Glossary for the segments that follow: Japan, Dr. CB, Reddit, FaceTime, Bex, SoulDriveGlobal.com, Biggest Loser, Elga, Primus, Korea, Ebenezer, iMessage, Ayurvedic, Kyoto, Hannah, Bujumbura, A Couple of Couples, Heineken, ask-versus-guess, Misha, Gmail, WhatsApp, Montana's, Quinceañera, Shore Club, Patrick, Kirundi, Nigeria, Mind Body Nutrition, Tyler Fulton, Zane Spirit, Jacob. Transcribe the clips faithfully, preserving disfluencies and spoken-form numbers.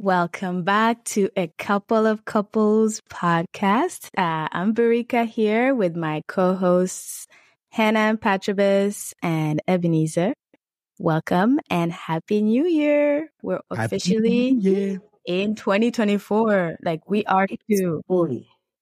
Welcome back to A Couple of Couples podcast. Uh, I'm Berica here with my co-hosts, Hannah and Patrobas and Ebenezer. Welcome and Happy New Year. We're officially Year. in twenty twenty-four. Like we are too.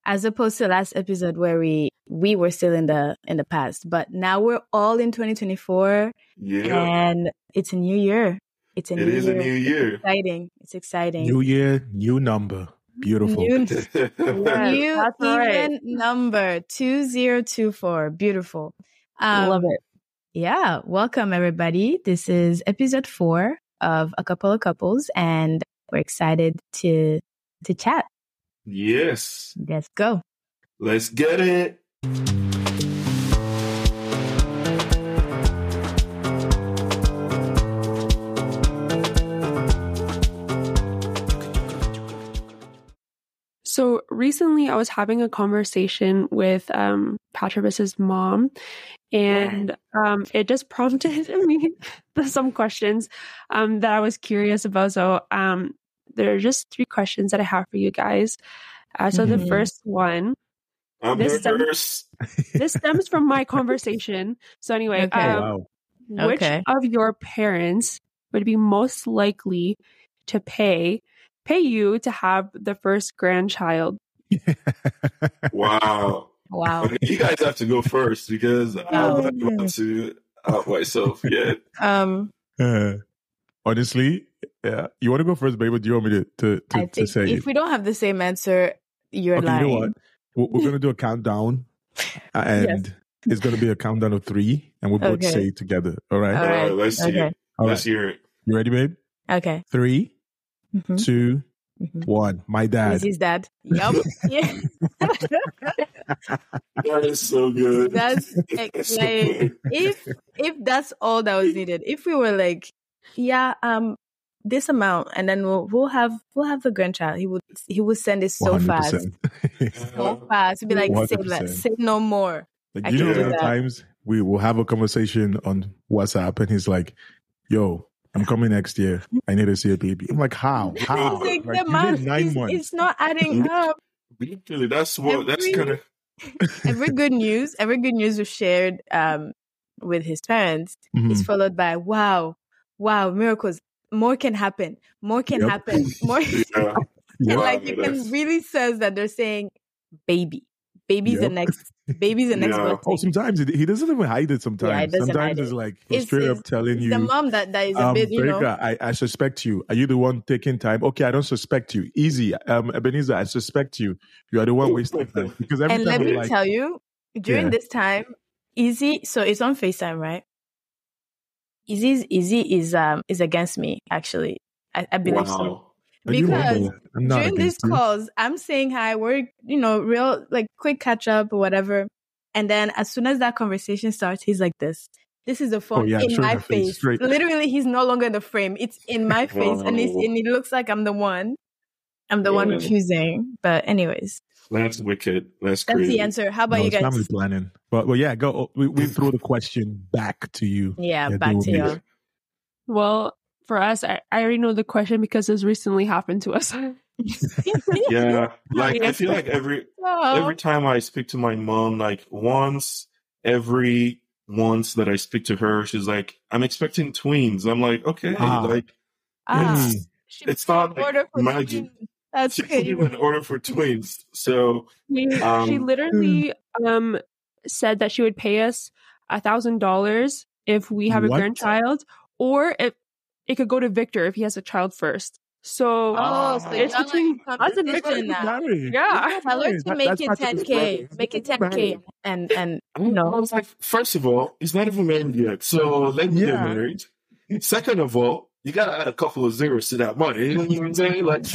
As opposed to last episode where we we were still in the in the past, but now we're all in twenty twenty-four, yeah. And it's a new year. It's a it new is year. a new year. It's exciting. It's exciting. New year, new number. Beautiful. New, yes, new even right. number two zero two four. Beautiful. Um, Love it. Yeah. Welcome everybody. This is episode four of A Couple of Couples, and we're excited to to chat. Yes. Let's go. Let's get it. So recently I was having a conversation with um, Patrobas's mom, and um, it just prompted me some questions um, that I was curious about. So um, there are just three questions that I have for you guys. Uh, so mm-hmm. the first one, I'm this, stems, this stems from my conversation. So anyway, okay. Um, wow. which okay. of your parents would be most likely to pay pay you to have the first grandchild? Wow. Wow. Okay, you guys have to go first because oh. I'm not going to out myself yet. Um, uh, honestly, yeah. You want to go first, babe, or do you want me to, to, to, I think to say if it? We don't have the same answer, you're okay, lying. You know what? We're, we're going to do a countdown and yes. it's going to be a countdown of three and we'll both okay. say it together. All right. All right. All right let's okay. see it. All let's right. hear it. You ready, babe? Okay. Three. Mm-hmm. Two, mm-hmm. one. My dad. Izzy's dad. Yep. Yeah. That is so good. That's like, so good. if if that's all that was needed. If we were like, yeah, um, this amount, and then we'll we'll have we'll have the grandchild. He would he would send it so one hundred percent. Fast, so fast. He'd be like, say, like, say no more. Like, you know, there times we will have a conversation on WhatsApp, and he's like, "Yo, I'm coming next year. I need to see a baby." I'm like, how? How? Like, like, the month, nine it's, months. It's not adding up. Literally, that's what. Every, that's kind of every good news. Every good news was shared um, with his parents. Mm-hmm. Is followed by wow, wow, miracles. More can happen. More can yep. happen. More. Yeah. And wow, like you that's... can really sense that they're saying, baby. Baby's yep. the next. Baby's the next. Yeah. Oh, sometimes it, he doesn't even hide it. Sometimes, yeah, it sometimes it's it. like he's it's, straight it's, up telling you. The mom that, that is um, a bit, you Berica, know. I, I suspect you. Are you the one taking time? Okay, I don't suspect you. Easy, um, Ebenezer. I suspect you. You are the one wasting time. Because every and time let me like, tell you, during yeah. this time, Izzy. So it's on FaceTime, right? Izzy, Izzy is um is against me. Actually, I, I believe wow. so. Because during these calls, I'm saying hi, we're, you know, real, like, quick catch up or whatever. And then as soon as that conversation starts, he's like this. This is the phone oh, yeah, in my face. face. Literally, he's no longer in the frame. It's in my face. And, it's, and it looks like I'm the one. I'm the yeah, one choosing. But anyways. That's wicked. That's crazy. That's the answer. How about no, you guys? Family planning. But, well, yeah, go. We, we throw the question back to you. Yeah, yeah back to you. It. Well... For us, I, I already know the question because this recently happened to us. Yeah. Like, I feel like every oh. every time I speak to my mom, like once every once that I speak to her, she's like, "I'm expecting twins." I'm like, okay. Wow. Like, ah, it's, it's not like magic. That's she put you in order for twins. So she, um, she literally um, said that she would pay us one thousand dollars if we have what? a grandchild or if it could go to Victor if he has a child first. So, oh, so it's between like, us and Victor. Yeah, tell her to make it ten K, make it ten K, and and you know. I was like, first of all, he's not even married yet, so let me yeah. get married. Second of all, you gotta add a couple of zeros to that money. You know what I'm saying? Like,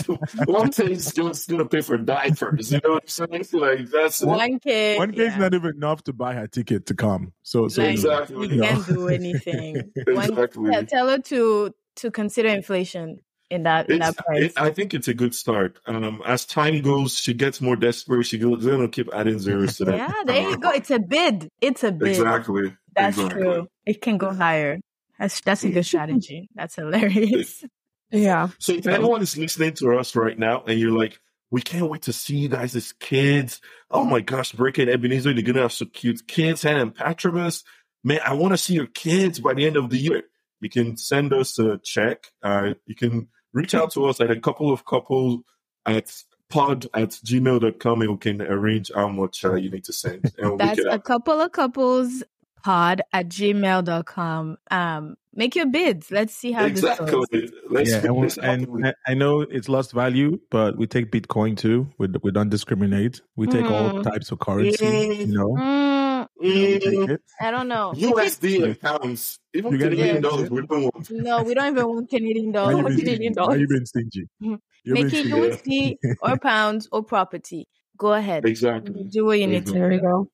one thing is just gonna pay for diapers. You know what I'm saying? Like that's one K. One K is yeah. not even enough to buy her ticket to come. So, so like, exactly, you can't know. do anything. Exactly. One, tell her to. to consider inflation in that, in that price. It, I think it's a good start. Um, as time goes, she gets more desperate. She goes, they're going to keep adding zeros to that. Yeah, there you go. It's a bid. It's a bid. Exactly. That's exactly. true. It can go higher. That's that's a good strategy. That's hilarious. Yeah. So if anyone is listening to us right now and you're like, we can't wait to see you guys as kids. Oh my gosh, Berica and Ebenezer, they're going to have so cute kids. Hannah and Patrobas, man, I want to see your kids by the end of the year. You can send us a check. Uh, you can reach out to us at a couple of couples at pod at gmail dot com and we can arrange how much uh, you need to send. And that's a couple of couples pod at gmail dot com. Um, make your bids. Let's see how exactly. this goes. Let's yeah, and, this and I know it's lost value, but we take Bitcoin too. We, we don't discriminate. We take mm. all types of currency. Mm. You know, mm. you know I don't know. U S D accounts. Even Canadian dollars. We don't want. No, we don't even want Canadian dollars. Why Canadian dollars. Why you being stingy? You're Make it U S D yeah. or pounds or property. Go ahead. Exactly. Do what you need to. There we go.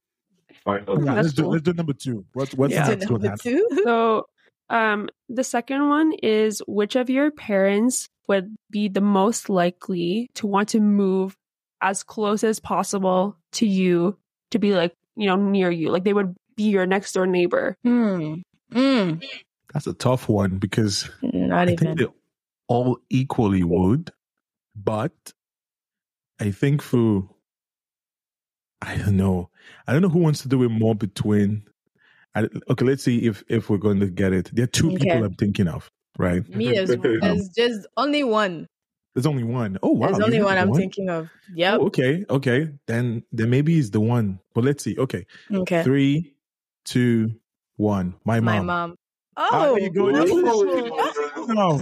Right, okay. yeah, let's, cool. do, let's do number two. What, what's yeah. the next one? So um, the second one is, which of your parents would be the most likely to want to move as close as possible to you, to be like, you know, near you? Like they would be your next door neighbor. Hmm. Mm. That's a tough one because Not I even. think they all equally would. But I think for, I don't know. I don't know who wants to do it more between. I, okay, let's see if, if we're going to get it. There are two okay. people I'm thinking of, right? Me as well. There's just only one. There's only one. Oh, wow. There's only one I'm one? thinking of. Yep. Oh, okay, okay. Then then maybe it's the one. But let's see. Okay. Okay. Three, two, one. My mom. My mom. Oh. There you go. No.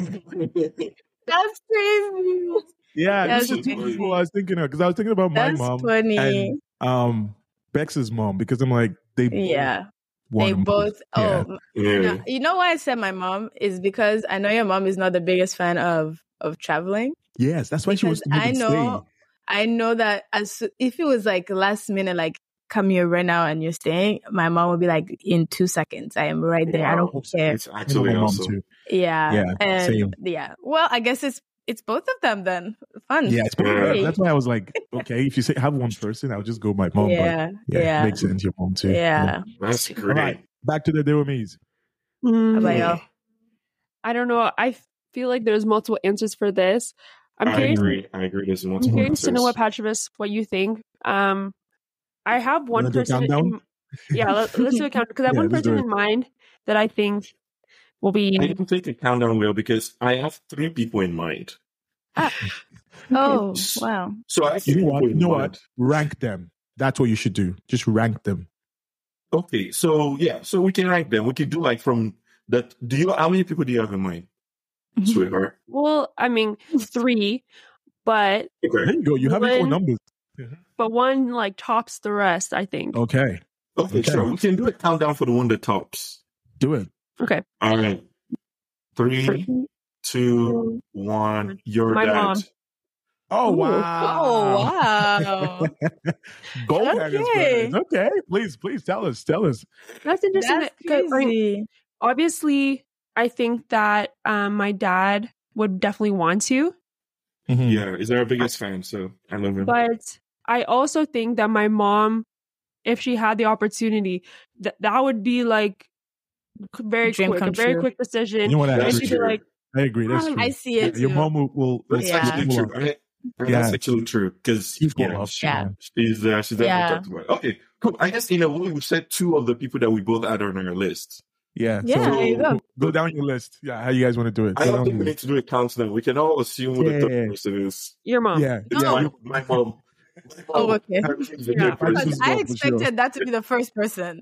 That's crazy. Yeah, that's this is two people I was thinking of because I was thinking about my that's mom funny. and um, Bex's mom because I'm like they yeah they both yeah. oh yeah. No, you know why I said my mom is because I know your mom is not the biggest fan of of traveling. Yes, that's why she was. I know, staying. I know that as if it was like last minute, like come here right now and you're staying, my mom would be like, in two seconds, I am right there. Wow. I don't care. It's actually my mom too. Yeah, yeah, and, same. yeah. Well, I guess it's. It's both of them then. Fun. Yeah, it's yeah. That's why I was like, okay, if you say have one person, I'll just go with my mom. Yeah, yeah, yeah. Makes sense, your mom too. Yeah. yeah. That's great. All right, back to the They Were Me's. Mm. I don't know. I feel like there's multiple answers for this. I'm I curious, agree. I agree. There's multiple I'm curious answers. to know what, Patrobas, what you think. Um, I have one person. In, yeah, let, let's do a countdown. Because I have yeah, one person in mind that I think will be... I didn't take a countdown wheel because I have three people in mind. Ah. Oh, wow. So I have three you people in know mind. What? Rank them. That's what you should do. Just rank them. Okay. So, yeah. So we can rank them. We can do like from that. Do you, how many people do you have in mind? Sweetheart. Well, I mean, three, but... Okay. There you go. You have your numbers. But one like tops the rest, I think. Okay. Okay, okay. Sure. We can do a countdown for the one that tops. Do it. Okay. All right. Three, two, one. Your My dad. Mom. Oh, wow. Oh, wow. Gold okay. okay. Please, please tell us. Tell us. That's interesting. That's crazy. Like, obviously, I think that um, my dad would definitely want to. Mm-hmm. Yeah. He's our biggest fan, so I love him. But I also think that my mom, if she had the opportunity, th- that would be like, very Dream quick, a very true. quick decision. You want to ask you like, I agree. That's true. I see it. Yeah, your mom will. will that's yeah. actually true. Right? Yeah. That's actually true because she's yeah, off. Yeah. she's uh, she's yeah. talked about. It. Okay, cool. I guess in a way we said two of the people that we both had on our list. Yeah. Yeah. So there you go. go down your list. Yeah. How you guys want to do it? I go don't think we need to do a countdown. We can all assume yeah. the third person is your mom. Yeah. It's no. my, my mom. Oh, okay. Yeah. I expected sure. that to be the first person.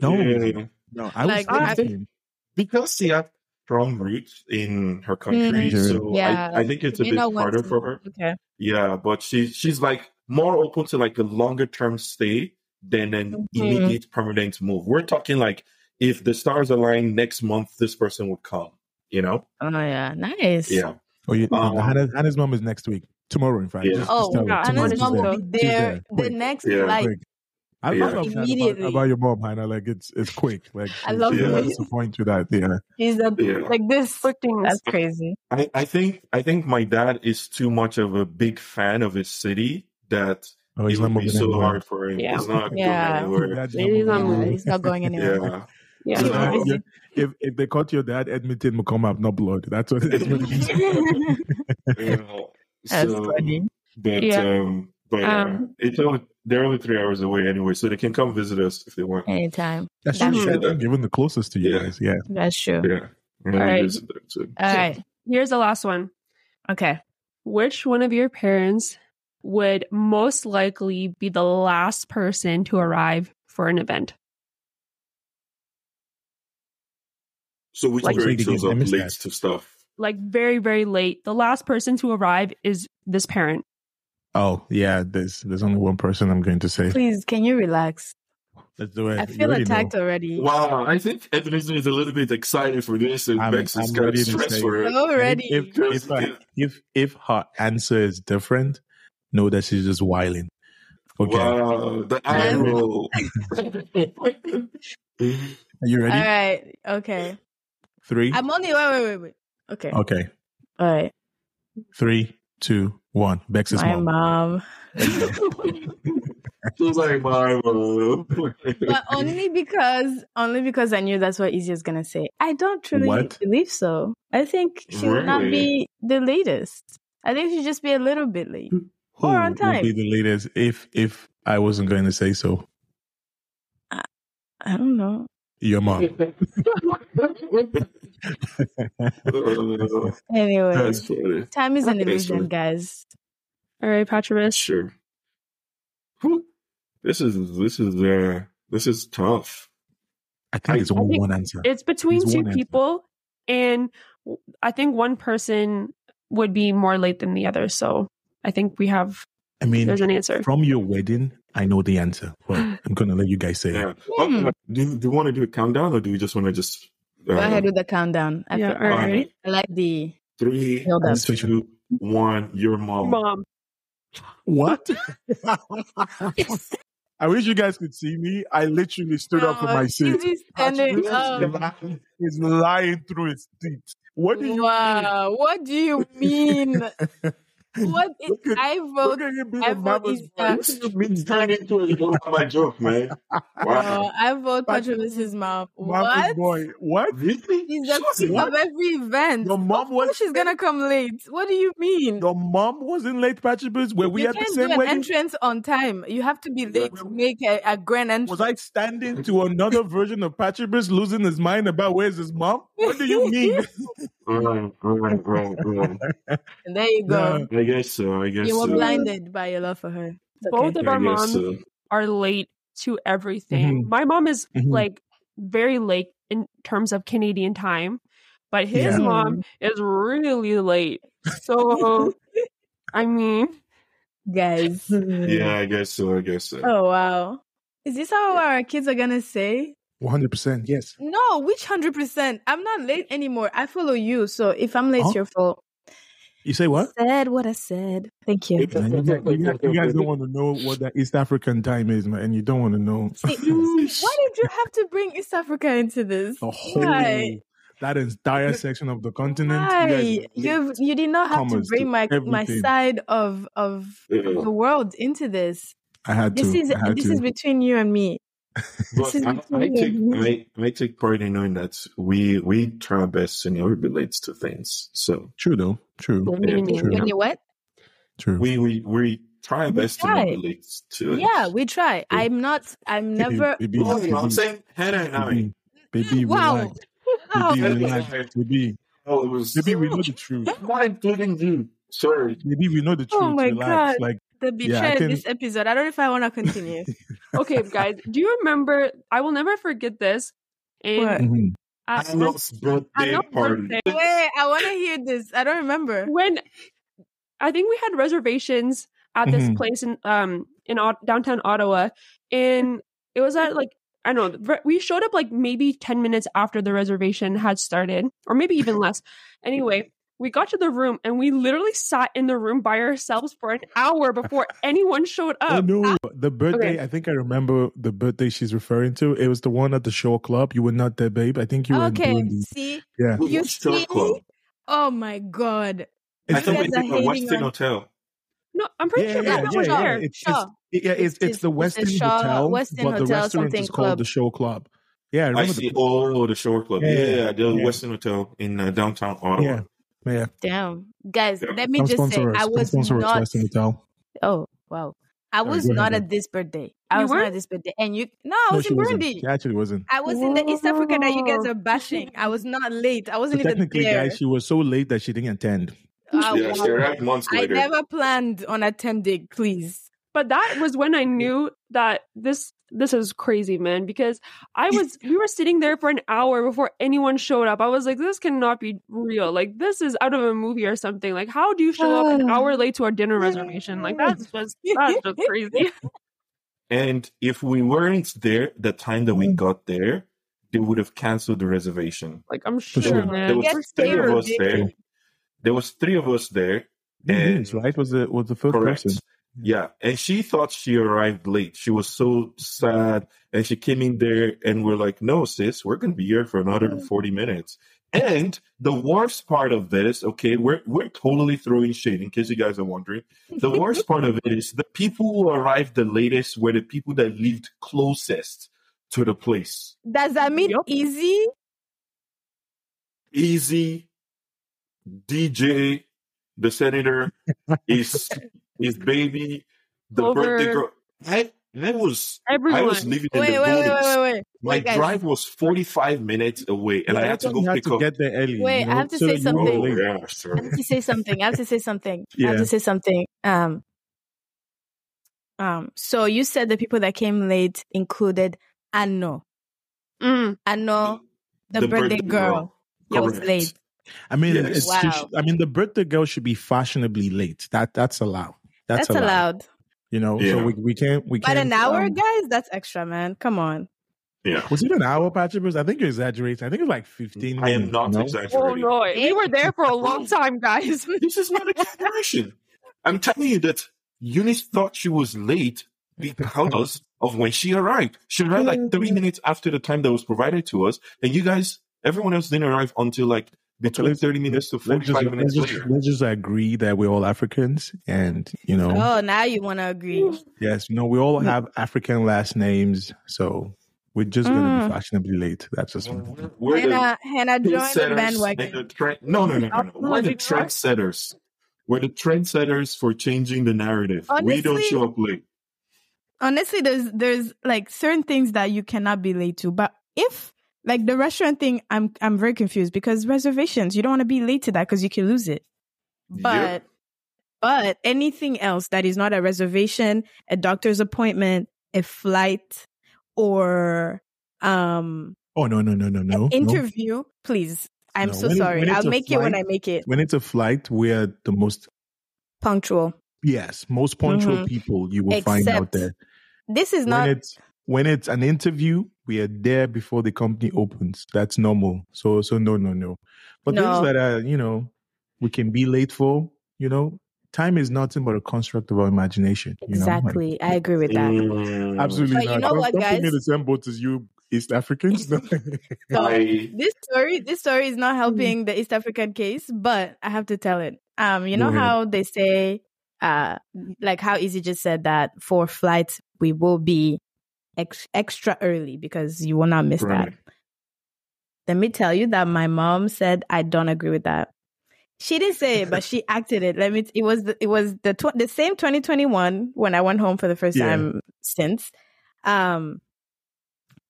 No. Yeah. No, I like, was I think because she has strong roots in her country, mm-hmm. so yeah. I, I think it's a you bit harder for her. Okay. Yeah, but she she's like more open to like a longer term stay than an mm-hmm. immediate permanent move. We're talking like if the stars align next month, this person would come. You know? Oh yeah, nice. Yeah. Oh, yeah. Um, Hannah's, Hannah's mom is next week, tomorrow in fact. Yeah. Just, oh, just yeah. Hannah's mom will be there the next yeah. night. Quick. I yeah. love about, about your mom, Hannah. Like it's it's quick. Like I love yeah. there's a point to that. Yeah, he's a, yeah. like this. That's crazy. I, I think I think my dad is too much of a big fan of his city that oh, it would be so anywhere. hard for him. Yeah. He's not yeah. going anywhere. He's not, he's not going anywhere. Yeah. Yeah. So now, if, if if they caught your dad, Edmonton will come up, not blood. That's what Edmonton is. So, that's funny. But yeah. um, but um, uh, it's only they're only three hours away anyway, so they can come visit us if they want. Anytime. That's, that's true. true. Given the closest to you yeah. guys, yeah. That's true. Yeah. And all right. All right. Here's the last one. Okay. Which one of your parents would most likely be the last person to arrive for an event? So which like, parent shows up late to stuff? Like very, very late. The last person to arrive is this parent. Oh, yeah. There's there's only one person I'm going to say. Please, can you relax? Let's do it. I feel already attacked know. already. Wow, I think Ebenezer is a little bit excited for this, and I'm, Bex is I'm kind of stressed for it. Already. If if, if, if if her answer is different, know that she's just whiling. Okay. Wow, the eye roll. Are you ready? All right. Okay. Three. I'm only wait, wait, wait, wait. Okay. Okay. All right. Three, two, one. Bex is my mom. mom. She's like, Marvel. But only because, only because I knew that's what Izzy was gonna say. I don't truly really believe so. I think she really? would not be the latest. I think she'd just be a little bit late Who or on time. Would be the latest if if I wasn't going to say so. I, I don't know. Your mom. Anyway, time is an illusion, guys. All right, Patrobas. Sure. This is this is uh, this is tough. I think it's only one answer. It's between it's two people, answer. and I think one person would be more late than the other. So I think we have. I mean, there's an answer from your wedding. I know the answer, but I'm gonna let you guys say yeah. it. Hmm. Do, do you want to do a countdown, or do you just want to just? Uh, Go ahead with the countdown. I, yeah, all right. Right. I like the three, two, one. Your mom. Mom. What? I wish you guys could see me. I literally stood no, up from my seat. It's lying through its teeth. What do you wow, mean? What do you mean? What is at, I vote? I vote is that turned into a my joke, man. Wow. No, I vote Patrobas's mom. What? Boy, what? Really? He's the king what? of every event. Your mom was. She's gonna come late. What do you mean? Your mom wasn't late, Patrobas. Were we you at the same wedding? You can't do an entrance on time. You have to be late yeah. to make a, a grand entrance. Was I standing to another version of Patrobas losing his mind about where's his mom? What do you mean? Right, right, right, right. And there you go. Yeah. I guess so. I guess you were so. blinded by your love for her. Okay. Both of our moms so. are late to everything. Mm-hmm. My mom is mm-hmm. like very late in terms of Canadian time, but his yeah. mom is really late. So, I mean, guys. Yeah, I guess so. I guess so. Oh wow! Is this how our kids are gonna say? one hundred percent. Yes. No, which one hundred percent? I'm not late anymore. I follow you. So if I'm late, huh? it's your fault. You say what? I said what I said. Thank you. You guys don't want to know what that East African time is, man. And you don't want to know. Why did you have to bring East Africa into this? The whole, right. that entire section of the continent. Right. You, You've, you did not have to bring to my everything. my side of, of the world into this. I had to. This is, this to. is between you and me. But I, I, take, I, I take pride in knowing that we we try our best and it relates to things. So true though, true. Yeah, true. You what? True. We we we try our best to relate to it. Yeah, we try. Yeah. I'm not. I'm never. Baby, baby, oh, baby, I'm saying Hannah and I. Baby, baby wow. Relax. Baby, relax. Baby. Oh, it was. Baby, we know the truth. Not including you. Sorry. Baby, we know the truth. Oh my relax. God. Like. The betrayal yeah, can... this episode. I don't know if I want to continue. Okay, guys, do you remember? I will never forget this. And at, Hannah's birthday party. Birthday, wait, I want to hear this. I don't remember when. I think we had reservations at this mm-hmm. place in um in o- downtown Ottawa, and it was at like I don't know. We showed up like maybe ten minutes after the reservation had started, or maybe even less. Anyway. We got to the room and we literally sat in the room by ourselves for an hour before anyone showed up. Oh, no, the birthday, okay. I think I remember the birthday she's referring to. It was the one at the Shore Club. You were not there, babe. I think you were okay, in Burundi. See? Yeah. You see? Oh, my God. I thought we did the Westin Hotel. No, I'm pretty yeah, sure yeah, that's yeah, yeah, yeah. It's, it's, yeah, it's, it's, it's the Westin Hotel, Westin but Hotel, the restaurant is called club. the Shore Club. Yeah, I remember I see, the oh, the Shore Club. Yeah, yeah, yeah. the yeah. Westin Hotel in uh, downtown Ottawa. Yeah, yeah. Damn, guys, yeah. let me I'm just say, us. I was not. Westin Hotel. Oh wow, I was right, not ahead. at this birthday. I you was weren't? not at this birthday, and you. No, I no, was in Burundi. She actually wasn't. I was Whoa. in the East Africa that you guys are bashing. I was not late. I wasn't so even technically, there. Guys, she was so late that she didn't attend. Oh, yeah, wow. She months later. I never planned on attending. Please. But that was when I knew that this this is crazy, man, because I was we were sitting there for an hour before anyone showed up. I was like, this cannot be real. Like, this is out of a movie or something. Like, how do you show up an hour late to our dinner reservation? Like, that's just, that's just crazy. And if we weren't there the time that we got there, they would have canceled the reservation. Like, I'm sure, sure. man. There was yes, three of us there. There was three of us there. And right? Was the, was the first correct. person. Yeah, and she thought she arrived late. She was so sad, and she came in there, and we're like, no, sis, we're going to be here for another forty minutes. And the worst part of this, okay, we're we're totally throwing shade, in case you guys are wondering. The worst part of it is the people who arrived the latest were the people that lived closest to the place. Does that mean yep. Izzy? Izzy, D J, the senator, is... His baby, the Over. birthday girl. I, I was Everyone. I was living wait, in the wait, wait, wait, wait, wait. My wait, drive was forty-five minutes away, and yeah, I had to go pick to up. Get there early, wait, you know? I have to so say something. Oh, yeah, I have to say something. I have to say something. yeah. I have to say something. Um, um. So you said the people that came late included Anno, mm. Anno, the, the birthday, birthday girl. That was late. I mean, yes. it's, wow. sh- I mean, the birthday girl should be fashionably late. That that's allowed. That's, that's allowed. allowed. You know, yeah. so we we can't we can't. But an hour, um, guys, that's extra, man. Come on. Yeah, was it an hour, Patrick? I think you're exaggerating. I think it was like fifteen. I minutes, am not you know? exaggerating. Oh no, we were there for a long time, guys. This is not exaggeration. I'm telling you that Eunice thought she was late because of when she arrived. She arrived like three minutes after the time that was provided to us, and you guys, everyone else, didn't arrive until like. Between thirty minutes to forty-five minutes later. Let's, let's just agree that we're all Africans and, you know. Oh, now you want to agree. Yes. You know, we all have African last names. So we're just mm. going to be fashionably late. That's just one. Hannah, Hannah joined the bandwagon. Trend, no, no, no, no, no. We're the trendsetters. We're the trendsetters for changing the narrative. Honestly, we don't show up late. Honestly, there's, there's like certain things that you cannot be late to. But if... Like the restaurant thing, I'm I'm very confused because reservations, you don't want to be late to that because you can lose it. But yep. but anything else that is not a reservation, a doctor's appointment, a flight, or um oh no no no no no interview, no. please. I'm no, so when sorry. It, I'll make flight, it when I make it. When it's a flight, we're the most punctual. Yes, most punctual mm-hmm. people you will Except, find out there. This is when not it's, when it's an interview. We are there before the company opens. That's normal. So, so no, no, no. But no. things that are, you know, we can be late for, you know, time is nothing but a construct of our imagination. You exactly. Know? Like, I agree with that. Mm. Absolutely. But not. You know don't, what, don't guys? Don't put me in the same boat as you East Africans. No. So, this story, this story is not helping the East African case, but I have to tell it. Um, you know yeah. how they say, uh, like how Izzy just said that for flights we will be. Ex- extra early because you will not miss right. that. Let me tell you that my mom said I don't agree with that. She didn't say it, but she acted it. Let me. T- it was the, it was the tw- the same twenty twenty-one when I went home for the first yeah. time since, um,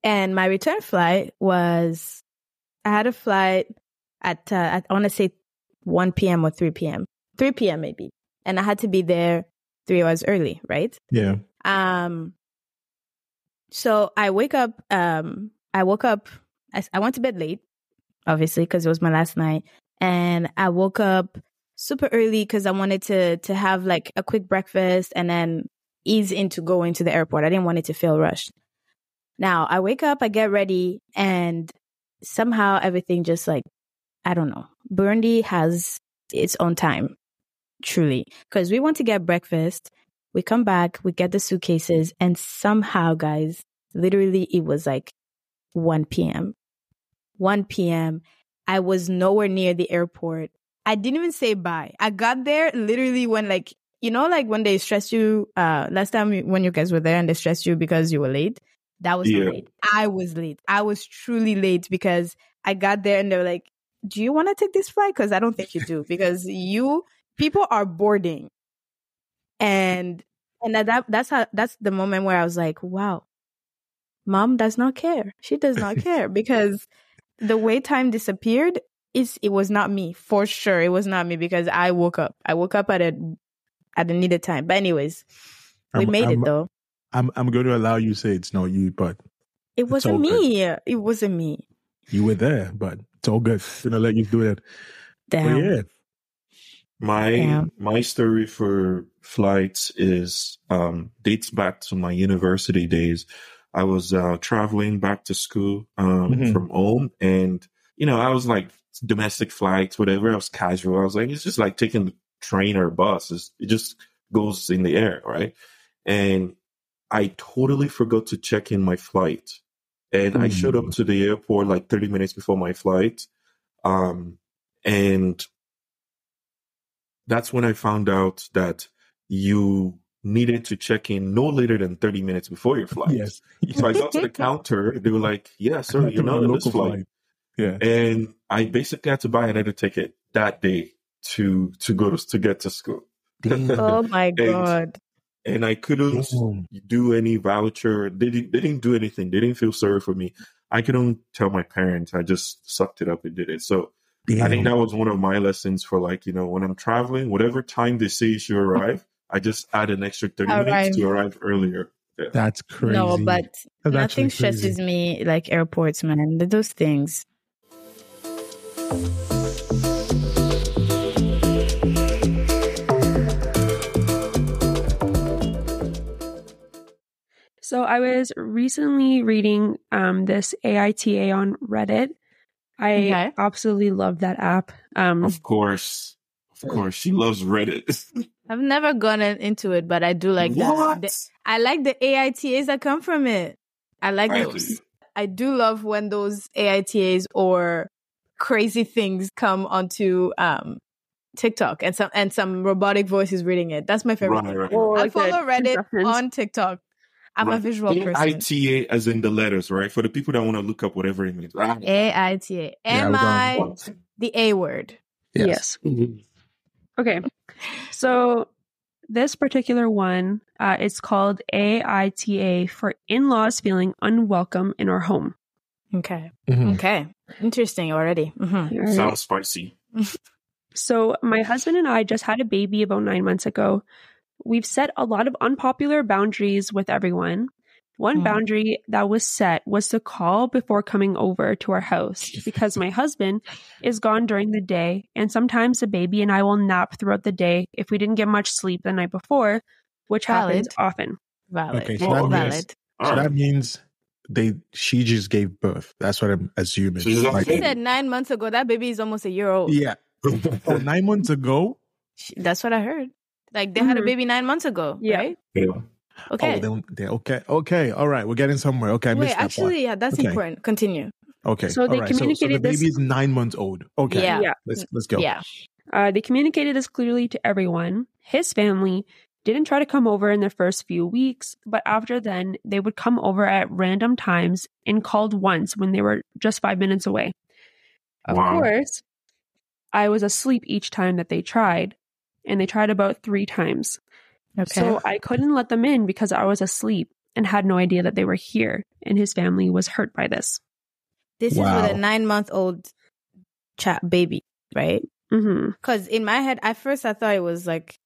and my return flight was I had a flight at uh, I want to say one p.m. or three p.m. three p.m. maybe, and I had to be there three hours early, right? Yeah. Um. So I wake up, um, I woke up, I, I went to bed late, obviously, because it was my last night. And I woke up super early because I wanted to to have like a quick breakfast and then ease into going to the airport. I didn't want it to feel rushed. Now I wake up, I get ready, and somehow everything just like, I don't know. Burundi has its own time, truly, because we want to get breakfast. We come back, we get the suitcases, and somehow, guys, literally it was like one p.m. one p.m. I was nowhere near the airport. I didn't even say bye. I got there literally when like, you know, like when they stress you, uh, last time when you guys were there and they stressed you because you were late, That was yeah. not late. I was late. I was truly late because I got there and they were like, do you want to take this flight? Because I don't think you do, because you people are boarding. And and that that's how that's the moment where I was like, wow, mom does not care. She does not care, because the way time disappeared, it's, it was not me. For sure, it was not me, because I woke up. I woke up at a at the needed time. But anyways, we I'm, made I'm, it though. I'm I'm going to allow you to say it's not you, but it wasn't me. Good. It wasn't me. You were there, but it's all good. I'm gonna let you do that. Damn. But yeah. My Damn. my story for flights is um, dates back to my university days. I was uh, traveling back to school um, mm-hmm. from home, and you know I was like domestic flights, whatever. I was casual. I was like, it's just like taking the train or bus. It's, it just goes in the air, right? And I totally forgot to check in my flight. And mm. I showed up to the airport like thirty minutes before my flight. Um, and that's when I found out that you needed to check in no later than thirty minutes before your flight. Yes. So I got to the counter. They were like, yeah, sir, you're not on this flight. flight. Yeah. And I basically had to buy another ticket that day to to go to, to get to school. Oh, my God. And, And I couldn't oh. do any voucher. They didn't, they didn't do anything. They didn't feel sorry for me. I couldn't tell my parents. I just sucked it up and did it. So Damn. I think that was one of my lessons for, like, you know, when I'm traveling, whatever time they say you should arrive, I just add an extra thirty arrive. minutes to arrive earlier. Yeah. That's crazy. No, but That's nothing stresses me like airports, man. Those things. So I was recently reading um, this A I T A on Reddit. I okay. absolutely love that app. Um, of course. Of course. She loves Reddit. I've never gone into it, but I do like what? that. I like the A I T As that come from it. I like really? those. I do love when those A I T As or crazy things come onto um, TikTok and some and some robotic voice is reading it. That's my favorite. Right, right, right. Oh, I follow Reddit reference. on TikTok. I'm right. a visual A I T A person. A I T A as in the letters, right? For the people that want to look up whatever it means. Right? A I T A. Am I yeah, the A word? Yes. yes. Mm-hmm. Okay. So this particular one, uh, it's called A I T A for in-laws feeling unwelcome in our home. Okay. Mm-hmm. Okay. Interesting already. Mm-hmm. Right. Sounds spicy. So my husband and I just had a baby about nine months ago. We've set a lot of unpopular boundaries with everyone. One mm. boundary that was set was to call before coming over to our house because my husband is gone during the day, and sometimes the baby and I will nap throughout the day if we didn't get much sleep the night before, which Valid. happens often. Valid. Okay, so, oh, that means, Valid. so that means they she just gave birth. That's what I'm assuming. She like, said nine months ago. That baby is almost a year old. Yeah. Oh, nine months ago? She, that's what I heard. Like, they mm-hmm. had a baby nine months ago, yeah. right? Yeah. Okay. Oh, they, they, okay. Okay. All right. We're getting somewhere. Okay. I Wait, missed actually, that part. yeah, that's okay. important. Continue. Okay. So they right. communicated this. So, so the baby is nine months old. Okay. Yeah. yeah. Let's, let's go. Yeah. Uh, they communicated this clearly to everyone. His family didn't try to come over in the first few weeks, but after then, they would come over at random times and called once when they were just five minutes away. Of wow. course, I was asleep each time that they tried. And they tried about three times. Okay. So I couldn't let them in because I was asleep and had no idea that they were here. And his family was hurt by this. This wow. is with a nine-month-old chat baby, right? Because mm-hmm. in my head, at first I thought it was like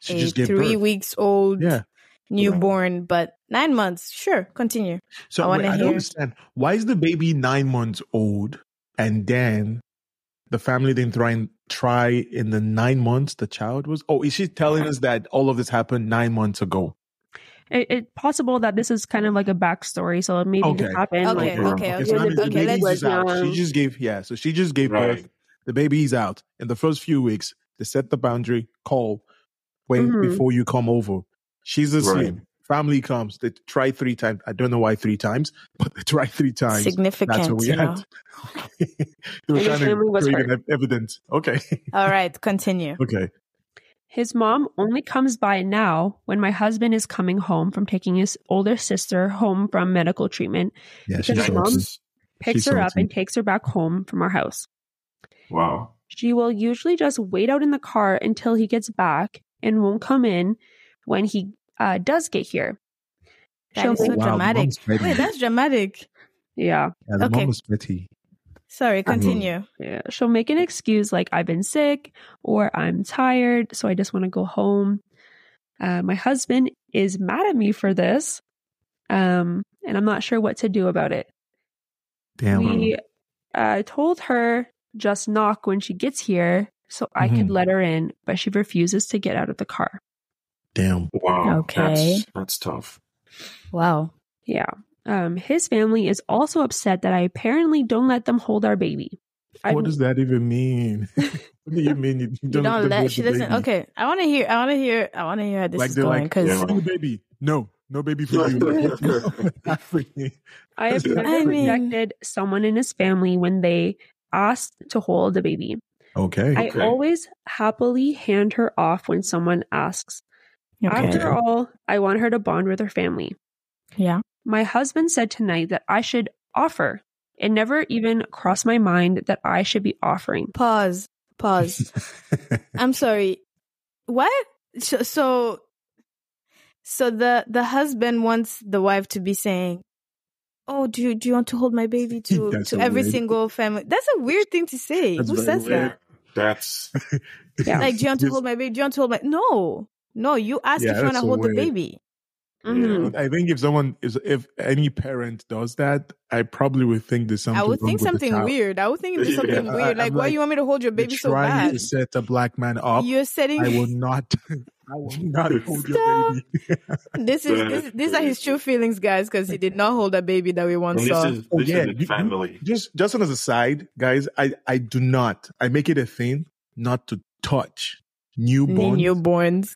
she a three birth. weeks old yeah. newborn. Right. But nine months, sure, continue. So I, wait, I don't understand. Why is the baby nine months old and then the family didn't try and try in the nine months the child was? Oh, is she telling us that all of this happened nine months ago? It's it, possible that this is kind of like a backstory, so maybe okay. this happened. Okay, like, okay, okay. So okay, the okay let's just out. She just gave, yeah, so she just gave right. birth. The baby's out. In the first few weeks, they set the boundary, call, wait mm-hmm. before you come over. She's asleep. Right. Family comes. They try three times. I don't know why three times, but they try three times. Significant. That's what we had. They were trying to create evidence. Okay. All right. Continue. Okay. His mom only comes by now when my husband is coming home from taking his older sister home from medical treatment. Yeah, because my mom picks her up and takes her back home from our house. Wow. She will usually just wait out in the car until he gets back and won't come in when he uh, does get here. That She'll is so wow, dramatic. Wait, that's dramatic. Yeah. yeah the okay. mom was petty. Sorry, continue. Yeah, she'll make an excuse like, I've been sick or I'm tired, so I just want to go home. Uh, my husband is mad at me for this, um, and I'm not sure what to do about it. Damn. We uh, told her just knock when she gets here so I mm-hmm. could let her in, but she refuses to get out of the car. Damn. Wow. Okay. That's, that's tough. Wow. Yeah. Um, his family is also upset that I apparently don't let them hold our baby. What I'm, does that even mean? What do you mean you don't, you don't let, let she doesn't? Okay, I want to hear. I want to hear. I want to hear how this like is going. Because like, yeah. no baby, no, no baby for you. I have I mean, rejected someone in his family when they asked to hold the baby. Okay, I okay. always happily hand her off when someone asks. Okay. After all, I want her to bond with her family. Yeah. My husband said tonight that I should offer. It never even crossed my mind that I should be offering. Pause. Pause. I'm sorry. What? So, so, so the the husband wants the wife to be saying, "Oh, do you do you want to hold my baby to to every weird. single family?" That's a weird thing to say. That's Who says weird. that? That's yeah. Like, do you want to hold my baby? Do you want to hold my? No, no. You asked yeah, if you want to hold weird. the baby. Mm-hmm. I think if someone is, if any parent does that, I probably would think there's something. I would think something weird. I would think there's something yeah, weird. Like, I'm why like, you want me to hold your baby so bad? You're trying to set a black man up. You're setting. I will not. I will not hold your baby. This is this, these are his true feelings, guys, because he did not hold a baby that we once saw. This is, this oh, yeah, is family. Just just on as a side, guys, I I do not. I make it a thing not to touch newborns. Newborns.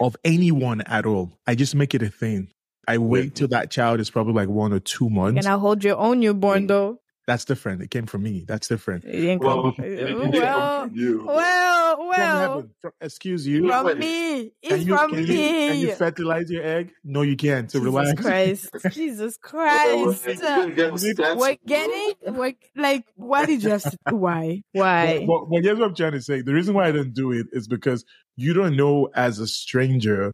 Of anyone at all. I just make it a thing. I wait yeah. till that child is probably like one or two months. And I hold your own newborn, though. That's different. It came from me. That's different. It didn't well, come it well, from you. Well, well. From, excuse you. From wait. me. It's you, from can me. You, can you fertilize your egg? No, you can't. So Jesus relax. Christ. Jesus Christ. We're getting, we're, like, why did you have to do? Why? Why? Well, well, here's what I'm trying to say. The reason why I didn't do it is because you don't know as a stranger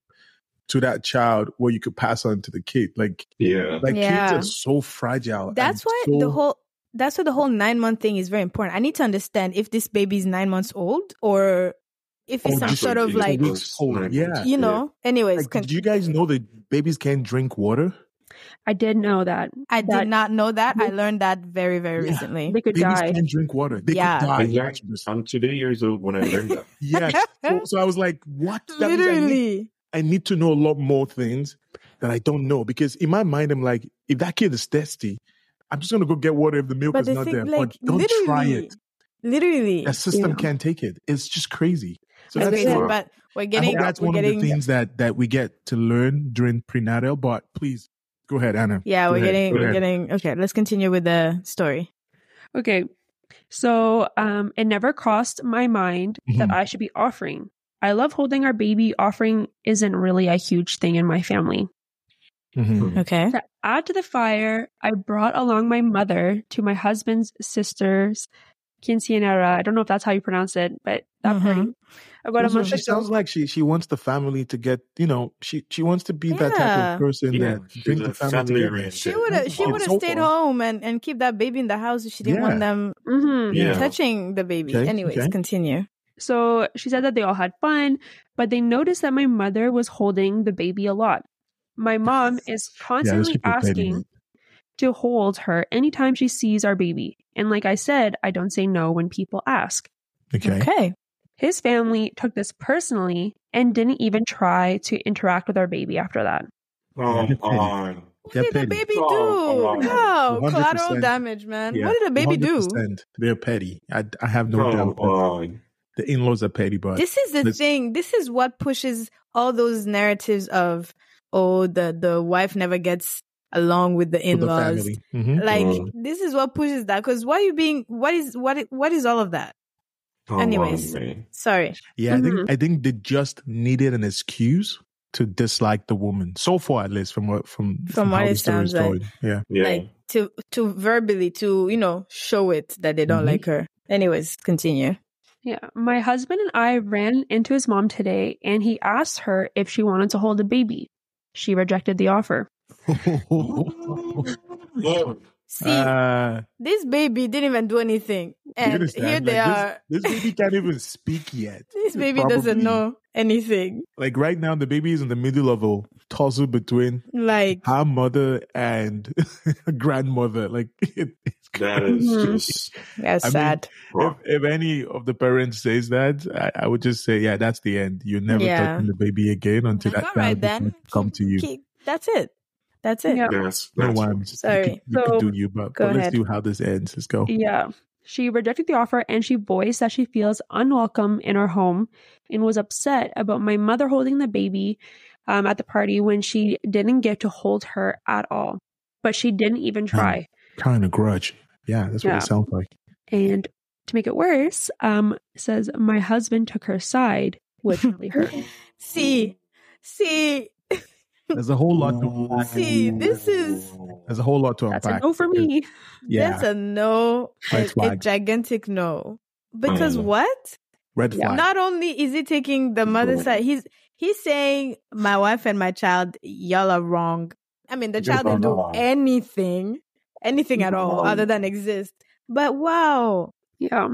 to that child what you could pass on to the kid. Like, yeah. like yeah. kids are so fragile. That's why so, the whole... That's why the whole nine month thing is very important. I need to understand if this baby is nine months old or if it's oh, some sort like, of like, old. Yeah, you know. Yeah. Anyways, like, con- did you guys know that babies can't drink water? I did know that. I that, did not know that. I learned that very, very yeah. recently. They could babies die. Babies can't drink water. They yeah. could die. Exactly. I'm today years old when I learned that. yes. So, so I was like, what? That Literally. I need, I need to know a lot more things that I don't know, because in my mind, I'm like, if that kid is thirsty, I'm just going to go get water if the milk but is the not thing, there. Like, but don't try it. Literally. That system yeah. can't take it. It's just crazy. So that's, yeah, but we're getting, I hope that's we're one getting, of the things that, that we get to learn during prenatal. But please, go ahead, Anna. Yeah, go we're ahead, getting, we're ahead. getting, okay, let's continue with the story. Okay. So um, it never crossed my mind mm-hmm. that I should be offering. I love holding our baby. Offering isn't really a huge thing in my family. Mm-hmm. Okay. To add to the fire, I brought along my mother to my husband's sister's Quinceañera. I don't know if that's how you pronounce it, but that mm-hmm. party. About well, a month she ago. sounds like she she wants the family to get, you know, she she wants to be yeah. that type of person yeah. that brings the family together. She would have she would have so stayed far. home and, and keep that baby in the house if she didn't yeah. want them mm-hmm, yeah. touching the baby. Okay. Anyways, okay. continue. So she said that they all had fun, but they noticed that my mother was holding the baby a lot. My mom is constantly yeah, asking to hold her anytime she sees our baby. And like I said, I don't say no when people ask. Okay. okay. His family took this personally and didn't even try to interact with our baby after that. Oh, on. What They're did petty. the baby do? Oh, no, one hundred percent collateral damage, man. Yeah. What did the baby do? They're petty. I, I have no oh, doubt. Oh. The in-laws are petty, but... This is the let's... thing. This is what pushes all those narratives of... Oh, the, the wife never gets along with the in-laws. The mm-hmm. Like, mm. this is what pushes that. Because why are you being, what is, what, what is all of that? Oh, anyways, wow, sorry. Yeah, mm-hmm. I think I think they just needed an excuse to dislike the woman. So far, at least, from what from, from, from what it sounds like. Yeah. Yeah. Like to to verbally to, you know, show it that they don't mm-hmm. like her. Anyways, continue. Yeah. My husband and I ran into his mom today and he asked her if she wanted to hold a baby. She rejected the offer. See, uh, this baby didn't even do anything. And here they like, are. This, this baby can't even speak yet. This baby Probably. doesn't know anything. Like right now, the baby is in the middle of a tussle between like her mother and her grandmother. Like it, it's that is mm-hmm. just that's I sad. Mean, if, if any of the parents says that, I, I would just say, yeah, that's the end. You're never yeah. touching the baby again until that's that child right, come to you. Keep, that's it. That's it. Yeah. Yes, that's no one. Sorry. You, can, you so, can do you, but, but let's do how this ends. Let's go. Yeah. She rejected the offer and she voiced that she feels unwelcome in her home and was upset about my mother holding the baby um, at the party when she didn't get to hold her at all. But she didn't even try. Kind of grudge. Yeah, that's yeah. what it sounds like. And to make it worse, um, it says, my husband took her side, which really hurt. See, see. There's a whole lot to unpack. See, this is... There's a whole lot to unpack. That's a no for me. Yeah. That's a no, a, a gigantic no. Because mm. what? Red flag. Not only is he taking the mother's side, he's he's saying, my wife and my child, y'all are wrong. I mean, the child didn't do anything, anything at all other than exist. But wow. Yeah.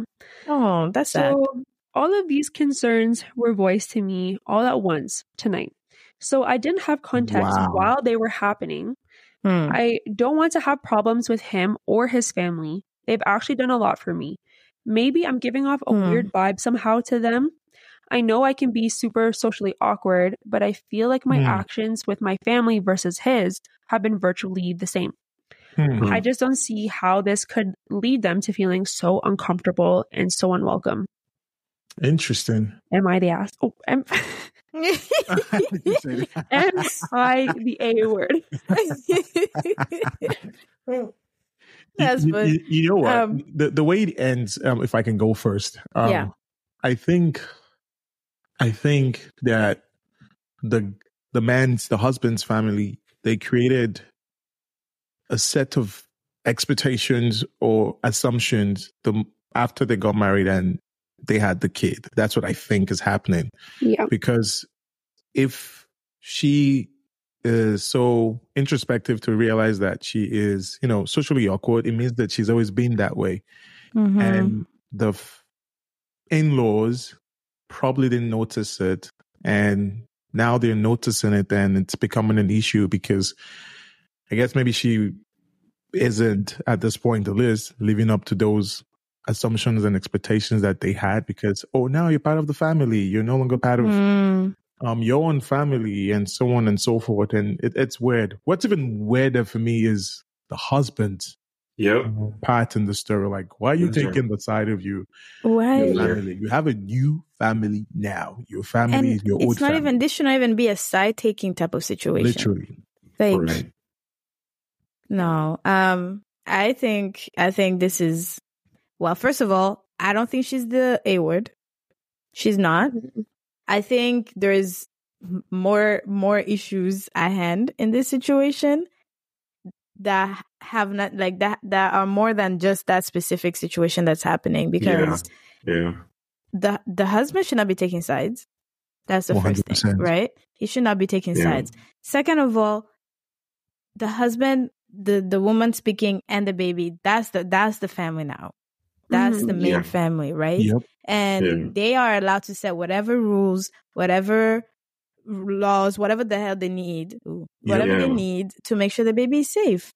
Oh, that's sad. So all of these concerns were voiced to me all at once tonight. So I didn't have context wow. while they were happening. Hmm. I don't want to have problems with him or his family. They've actually done a lot for me. Maybe I'm giving off a hmm. weird vibe somehow to them. I know I can be super socially awkward, but I feel like my hmm. actions with my family versus his have been virtually the same. Hmm. I just don't see how this could lead them to feeling so uncomfortable and so unwelcome. Interesting. Am I the ass? Oh, I'm... M I the A word. Yes, but you, you know what? Um, the the way it ends. Um, if I can go first, um, yeah. I think, I think that the the man's the husband's family, they created a set of expectations or assumptions the, after they got married and they had the kid. That's what I think is happening. Yeah. Because if she is so introspective to realize that she is, you know, socially awkward, it means that she's always been that way. Mm-hmm. And the f- in-laws probably didn't notice it. And now they're noticing it and it's becoming an issue because I guess maybe she isn't at this point in the list living up to those assumptions and expectations that they had because, oh, now you're part of the family. You're no longer part of mm. um your own family and so on and so forth. And it, it's weird. What's even weirder for me is the husband yep. part in the story. Like, why are you mm-hmm. taking the side of you? Why? Your you have a new family now. Your family and is your old family. It's not even, this should not even be a side-taking type of situation. Literally. Like, right. No. Um, I think, I think this is, well, first of all, I don't think she's the A word. She's not. I think there is more more issues at hand in this situation that have not like that that are more than just that specific situation that's happening because yeah. Yeah. the the husband should not be taking sides. That's the one hundred percent first thing, right? He should not be taking yeah. sides. Second of all, the husband, the the woman speaking, and the baby. That's the that's the family now. That's the main yeah. family, right? Yep. And yeah. they are allowed to set whatever rules, whatever laws, whatever the hell they need, whatever yeah. they need to make sure the baby is safe.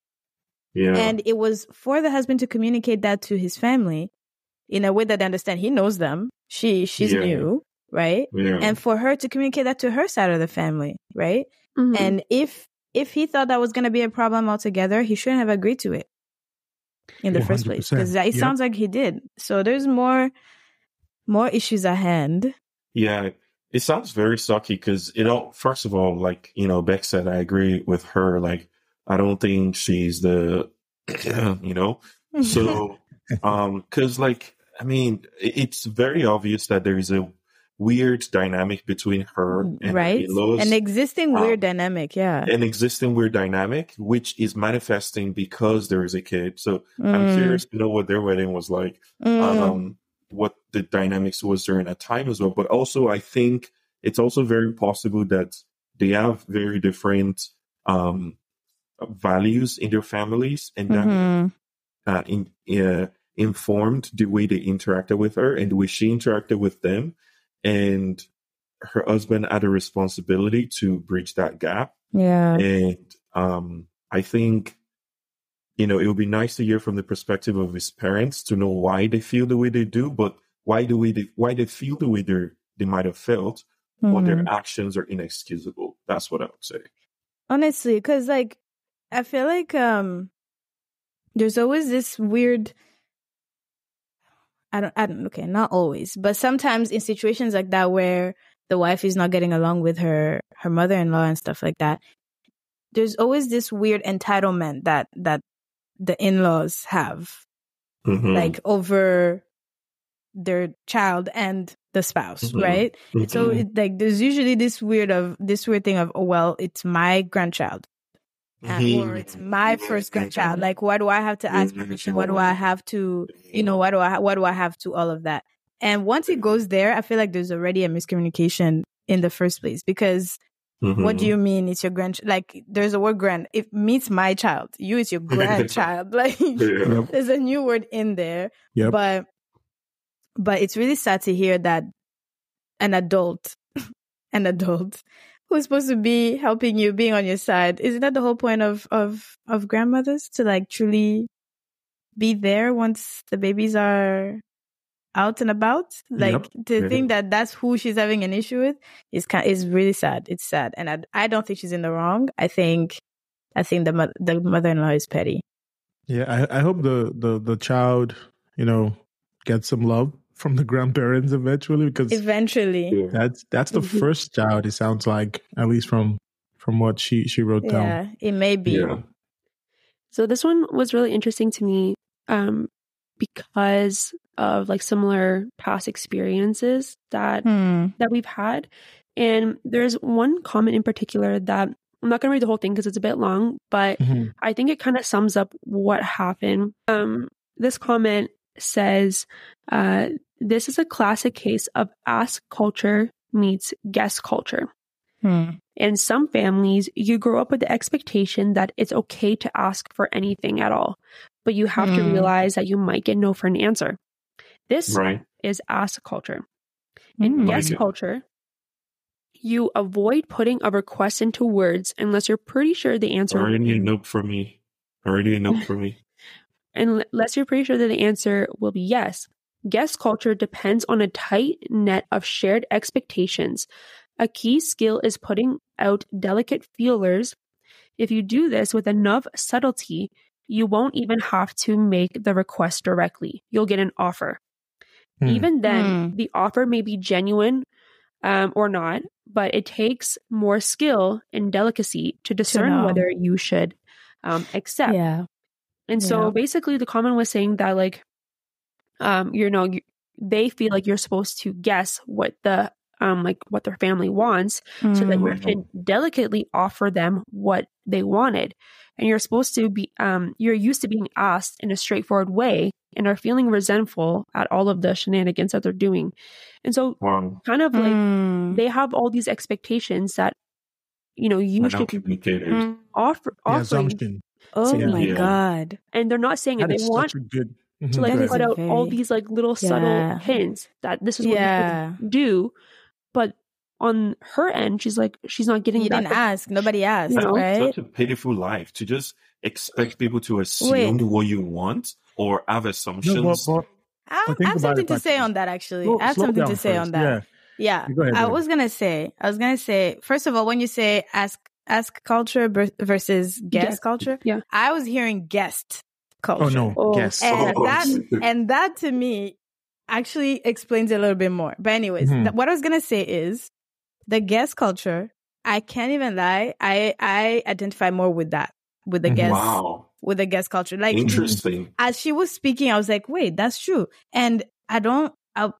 Yeah. And it was for the husband to communicate that to his family in a way that they understand. He knows them. She She's yeah. new, right? Yeah. And for her to communicate that to her side of the family, right? Mm-hmm. And if if he thought that was going to be a problem altogether, he shouldn't have agreed to it. In the one hundred percent first place, because it yeah. sounds like he did. So there's more, more issues at hand. Yeah, it sounds very sucky because you know, first of all, like you know, Beck said, I agree with her. Like, I don't think she's the, you know, so um, because like I mean, it's very obvious that there is a weird dynamic between her and right? Elos. An existing um, weird dynamic, yeah. An existing weird dynamic, which is manifesting because there is a kid. So mm. I'm curious to know what their wedding was like, mm. um, what the dynamics was during that time as well. But also, I think it's also very possible that they have very different um, values in their families, and that mm-hmm. uh, in, uh, informed the way they interacted with her and the way she interacted with them. And her husband had a responsibility to bridge that gap. Yeah. And um, I think, you know, it would be nice to hear from the perspective of his parents to know why they feel the way they do, but why do we, they, why they feel the way they they might have felt, mm-hmm. or their actions are inexcusable. That's what I would say. Honestly, because like, I feel like um, there's always this weird... I don't, I don't, okay, not always, but sometimes in situations like that where the wife is not getting along with her, her mother-in-law and stuff like that, there's always this weird entitlement that, that the in-laws have, mm-hmm. like over their child and the spouse, mm-hmm. right? Mm-hmm. So it, like, there's usually this weird of, this weird thing of, oh, well, it's my grandchild. And, mm-hmm. or it's my first grandchild. Like, why do I have to ask permission? What do I have to, you know, what do I, what do I have to all of that? And once it goes there, I feel like there's already a miscommunication in the first place, because mm-hmm. what do you mean it's your grandchild? Like, there's a word grand. It means my child. You is your grandchild. Like, yeah. There's a new word in there. Yep. But, but it's really sad to hear that an adult, an adult, who's supposed to be helping you, being on your side. Isn't that the whole point of, of, of grandmothers? To like truly be there once the babies are out and about? Like yep, to really. Think that that's who she's having an issue with is kind of, is really sad. It's sad. And I, I don't think she's in the wrong. I think I think the, mo- the mother-in-law is petty. Yeah, I, I hope the, the, the child, you know, gets some love from the grandparents eventually, because eventually that's that's the first child, it sounds like, at least from from what she she wrote yeah, down. Yeah, it may be. Yeah. So this one was really interesting to me um because of like similar past experiences that hmm. that we've had. And there's one comment in particular that I'm not gonna read the whole thing because it's a bit long, but mm-hmm. I think it kind of sums up what happened. Um this comment says, uh, this is a classic case of ask culture meets guest culture. Hmm. In some families, you grow up with the expectation that it's okay to ask for anything at all, but you have hmm. to realize that you might get no for an answer. This right. is ask culture. In guest culture, you avoid putting a request into words unless you're pretty sure the answer... Already a nope for me. Already a nope for me. Unless you're pretty sure that the answer will be yes. Guest culture depends on a tight net of shared expectations. A key skill is putting out delicate feelers. If you do this with enough subtlety, you won't even have to make the request directly. You'll get an offer. Mm. Even then, mm. the offer may be genuine um, or not, but it takes more skill and delicacy to discern to whether you should um, accept. Yeah. And so yeah. basically the comment was saying that like, um, you know, you, they feel like you're supposed to guess what the, um, like what their family wants mm. so that you can delicately offer them what they wanted. And you're supposed to be, um, you're used to being asked in a straightforward way and are feeling resentful at all of the shenanigans that they're doing. And so wow. kind of like mm. they have all these expectations that, you know, you should be offer, offering. Oh yeah. my yeah. God. And they're not saying that it. They want good, mm-hmm, to like good. Put out very... all these like little yeah. subtle hints that this is what yeah. you do. But on her end, she's like, she's not getting you that. You didn't ask. Nobody asked, you know? Right? It's such a pitiful life to just expect people to assume Wait. What you want or have assumptions. No, but, but, I, I have something to like, say on that, actually. Slow, I have something to say first. On that. Yeah. yeah. Go ahead, I go was going to say, I was going to say, first of all, when you say ask, Ask culture versus guest, guest culture. Yeah, I was hearing guest culture. Oh no, oh. guest. And, oh. that, and that to me actually explains a little bit more. But anyways, mm-hmm. th- what I was gonna say is the guest culture. I can't even lie. I I identify more with that with the guest wow. with the guest culture. Like interesting. As she was speaking, I was like, wait, that's true. And I don't I,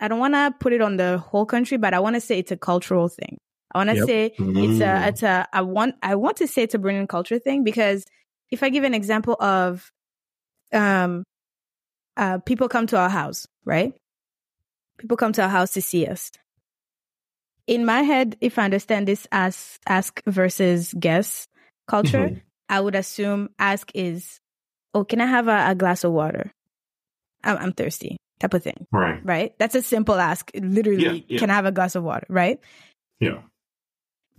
I don't want to put it on the whole country, but I want to say it's a cultural thing. I want to yep. say mm. it's a it's a I want I want to say it's a Burundian culture thing, because if I give an example of um uh people come to our house, right? People come to our house to see us. In my head, if I understand this as ask versus guess culture, mm-hmm. I would assume ask is, oh, can I have a, a glass of water? I'm, I'm thirsty, type of thing. Right. Right? That's a simple ask. Literally, yeah, yeah. Can I have a glass of water? Right? Yeah.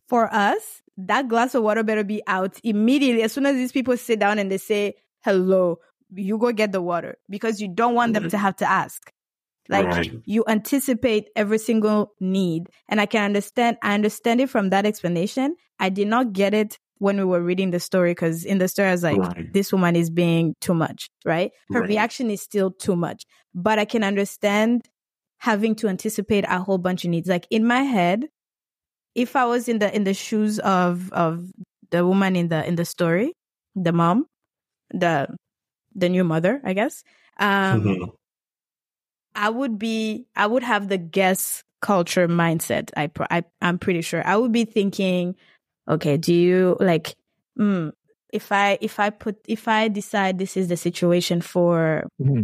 For us, that glass of water better be out immediately. As soon as these people sit down and they say, hello, you go get the water, because you don't want them to have to ask. Like right. you anticipate every single need. And I can understand, I understand it from that explanation. I did not get it when we were reading the story, because in the story I was like, right. this woman is being too much, right? Her right. reaction is still too much. But I can understand having to anticipate a whole bunch of needs. Like in my head, if I was in the in the shoes of of the woman in the in the story, the mom, the the new mother, I guess, um, mm-hmm. I would be I would have the guess culture mindset. I, I I'm pretty sure I would be thinking, okay, do you like, mm, if I, if I put, if I decide this is the situation for mm-hmm.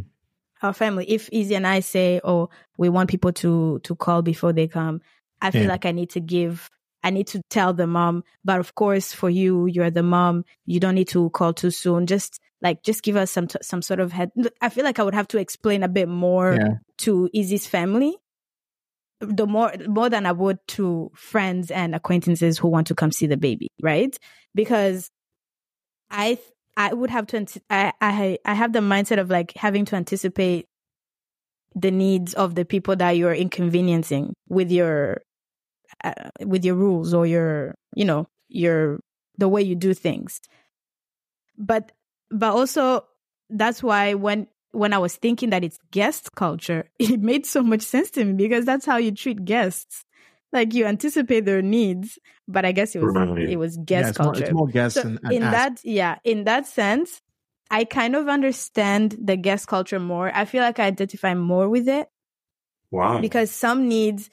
our family, if Izzy and I say, oh, we want people to, to call before they come, I feel yeah. like I need to give, I need to tell the mom, but of course for you, you're the mom, you don't need to call too soon. Just like, just give us some, some sort of head. I feel like I would have to explain a bit more yeah. to Izzy's family. The more more than I would to friends and acquaintances who want to come see the baby, right? Because I I would have to I I I have the mindset of like having to anticipate the needs of the people that you're inconveniencing with your uh, with your rules or your you know your the way you do things. But but also that's why when. when I was thinking that it's guest culture, it made so much sense to me, because that's how you treat guests. Like you anticipate their needs, but I guess it was Reminded. it was guest yeah, it's culture. More, it's more guest so and, and in ask. that, yeah, in that sense, I kind of understand the guest culture more. I feel like I identify more with it. Wow! Because some needs,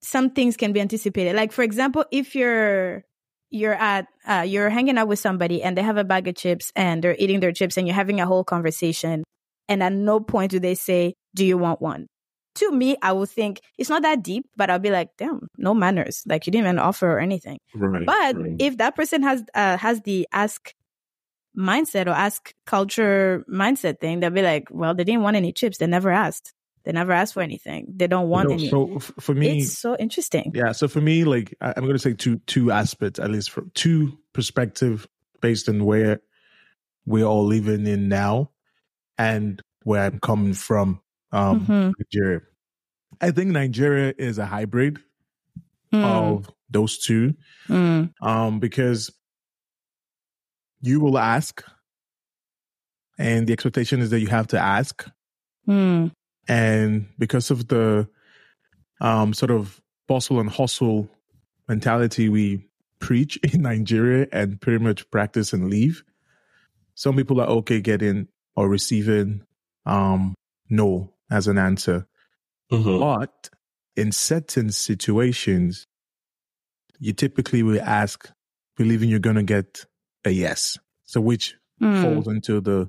some things can be anticipated. Like for example, if you're You're at, uh, you're hanging out with somebody and they have a bag of chips and they're eating their chips and you're having a whole conversation. And at no point do they say, do you want one? To me, I will think it's not that deep, but I'll be like, damn, no manners. Like you didn't even offer or anything. Right, but right. if that person has, uh, has the ask mindset or ask culture mindset thing, they'll be like, well, they didn't want any chips. They never asked. They never ask for anything. They don't want no, any. So f- for me, it's so interesting. Yeah. So for me, like I- I'm going to say two two aspects, at least from two perspectives, based on where we're all living in now and where I'm coming from, um, mm-hmm. Nigeria. I think Nigeria is a hybrid mm. of those two, mm. um, because you will ask, and the expectation is that you have to ask. Mm. And because of the um, sort of bustle and hustle mentality we preach in Nigeria and pretty much practice and leave, some people are okay getting or receiving um, no as an answer. Mm-hmm. But in certain situations, you typically will ask, believing you're going to get a yes. So which mm. falls into the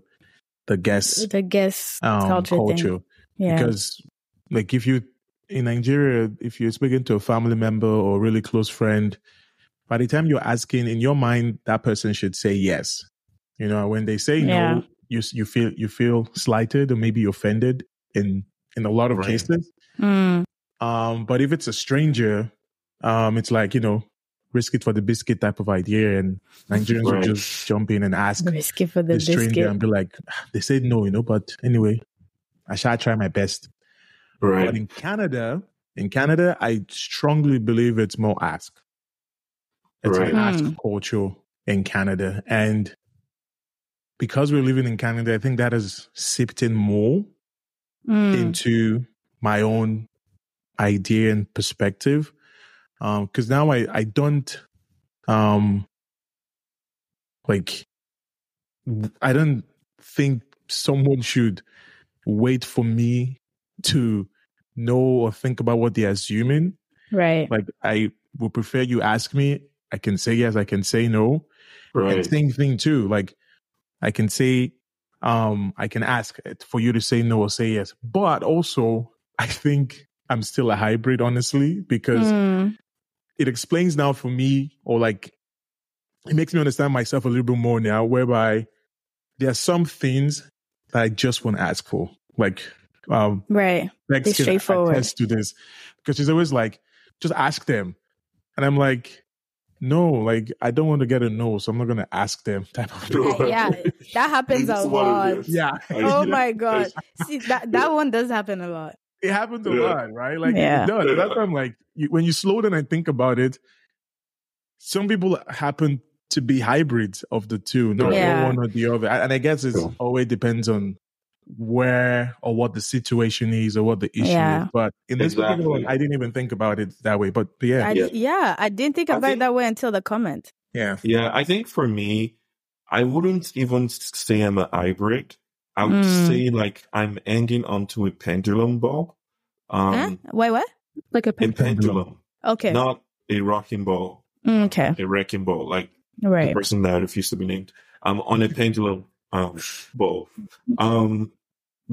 the guess, the guess um, culture. culture. Thing. Yeah. Because, like, if you in Nigeria, if you're speaking to a family member or a really close friend, by the time you're asking, in your mind, that person should say yes. You know, when they say yeah. no, you you feel you feel slighted or maybe offended in in a lot of right. cases. Mm. Um, but if it's a stranger, um, it's like, you know, risk it for the biscuit type of idea, and Nigerians right. will just jump in and ask risk it for the, the stranger biscuit. And be like, they said no, you know, but anyway. I shall try my best. Right. But in Canada, in Canada, I strongly believe it's more ask. It's right. an ask mm. culture in Canada. And because we're living in Canada, I think that has seeped in more mm. into my own idea and perspective. Because um, now I, I don't, um, like, I don't think someone should wait for me to know or think about what they're assuming. Right. Like, I would prefer you ask me. I can say yes. I can say no. Right. And same thing too. Like, I can say, um, I can ask for you to say no or say yes. But also, I think I'm still a hybrid, honestly, because mm. it explains now for me, or like, it makes me understand myself a little bit more now, whereby there are some things that I just want to ask for. Like, um, right. Bex can attest to this, because she's always like, just ask them. And I'm like, no, like, I don't want to get a no, so I'm not going to ask them type of thing. Yeah, that happens a lot. Yeah. Oh my God. See, that, that one does happen a lot. It happens a yeah. lot, right? Like, yeah. it does. That's why I'm like, you, when you slow down and think about it, some people happen to be hybrids of the two, not yeah. one or the other. And I guess it always depends on where or what the situation is or what the issue yeah. is. But in this exactly. particular one, I didn't even think about it that way. But yeah. I, yeah. yeah, I didn't think about think, it that way until the comment. Yeah. Yeah, I think for me, I wouldn't even say I'm a hybrid. I would mm. say, like, I'm ending onto a pendulum ball. Um, huh? Wait, what? Like a pendulum. A pendulum. Okay. Not a rocking ball. Okay. A wrecking ball, like right. the person that refused to be named. I'm on a pendulum um, ball. Um,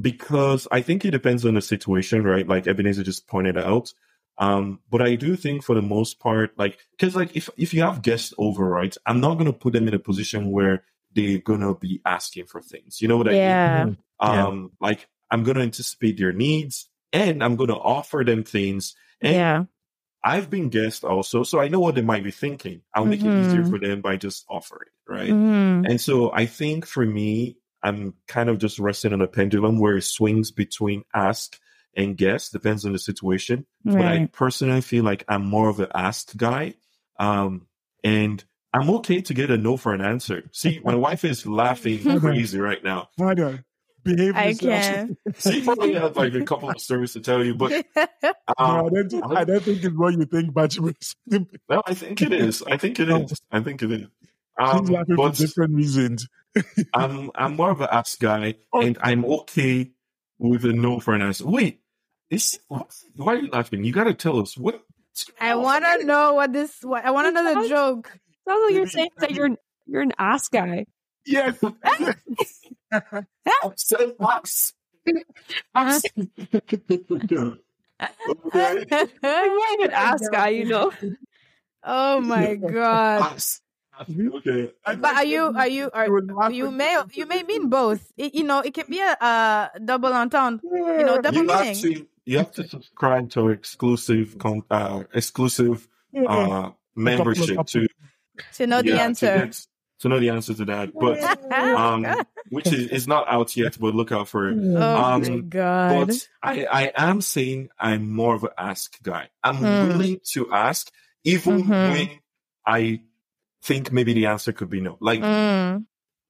because I think it depends on the situation, right? Like Ebenezer just pointed out. Um, but I do think for the most part, like, because like if, if you have guests over, right, I'm not going to put them in a position where they're going to be asking for things. You know what yeah. I mean? Um, yeah. Like, I'm going to anticipate their needs and I'm going to offer them things. And yeah. I've been guest also, so I know what they might be thinking. I'll make mm-hmm. it easier for them by just offering, right? Mm-hmm. And so I think for me, I'm kind of just resting on a pendulum where it swings between ask and guest, depends on the situation. Right. But I personally feel like I'm more of an ask guy. Um, and I'm okay to get a no for an answer. See, my wife is laughing crazy right now. My God. Behave I can. She probably has like a couple of stories to tell you, but um, no, I, don't think, I don't think it's what you think, Patrick. No, I think it is. I think it is. I think it is. Um, She's laughing for different reasons. I'm I'm more of an ass guy, oh. and I'm okay with a no for an answer. Wait, is why are you laughing? You got to tell us what. I want to know what this. What, I want to know the joke. Sounds like you're saying that you're you're an ass guy. Yes. I'm so lost. I'm so an ass guy, you know. Oh my God. Okay. But are you are you are you may you may mean both. It, you know, it can be a uh, double entendre. Yeah. You know, double you meaning. To, you have to subscribe to exclusive con- uh, exclusive uh, membership to to know yeah, the answer. So know the answer to that, but um, which is, is not out yet, but look out for it. Oh um, my God. But I, I am saying I'm more of an ask guy. I'm mm. willing to ask, even mm-hmm. when I think maybe the answer could be no. Like, mm.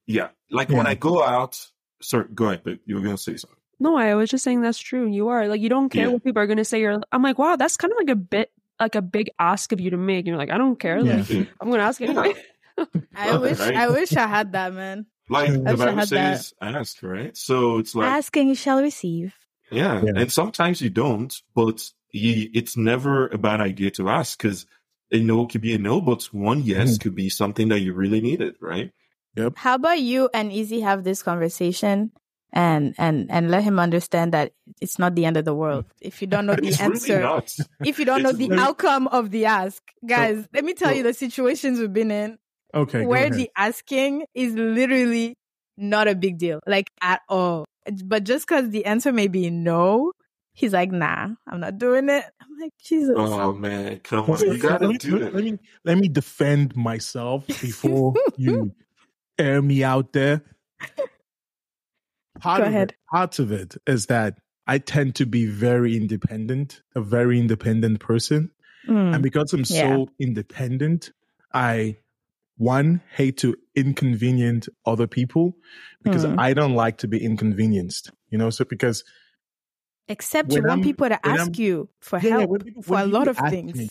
yeah, like yeah. when I go out, sorry, go ahead, but you were going to say something. No, I was just saying that's true. You are like, you don't care yeah. what people are going to say. You're, I'm like, wow, that's kind of like a bit, like a big ask of you to make. And you're like, I don't care. Yeah. Like, yeah. I'm going to ask anyway. Yeah. I wish right? I wish I had that, man. Like I the Bible says, ask, right? So it's like ask and you shall receive. Yeah. yeah. And sometimes you don't, but you, it's never a bad idea to ask because a no could be a no, but one yes mm. could be something that you really needed, right? Yep. How about you and Izzy have this conversation and and and let him understand that it's not the end of the world if you don't know the answer. Really if you don't it's know the really... outcome of the ask. Guys, so, let me tell so, you the situations we've been in. Okay, where the asking is literally not a big deal, like at all. But just because the answer may be no, he's like, "Nah, I'm not doing it." I'm like, "Jesus!" Oh man, come on, you gotta let me, do it. Let me let me defend myself before you air me out there. Part Go ahead. Of it, part of it is that I tend to be very independent, a very independent person, mm. and because I'm yeah. so independent, I. One, hate to inconvenience other people because mm. I don't like to be inconvenienced, you know, so because. Except you want I'm, people to ask I'm, you for yeah, help when people, for when a lot of things. Me.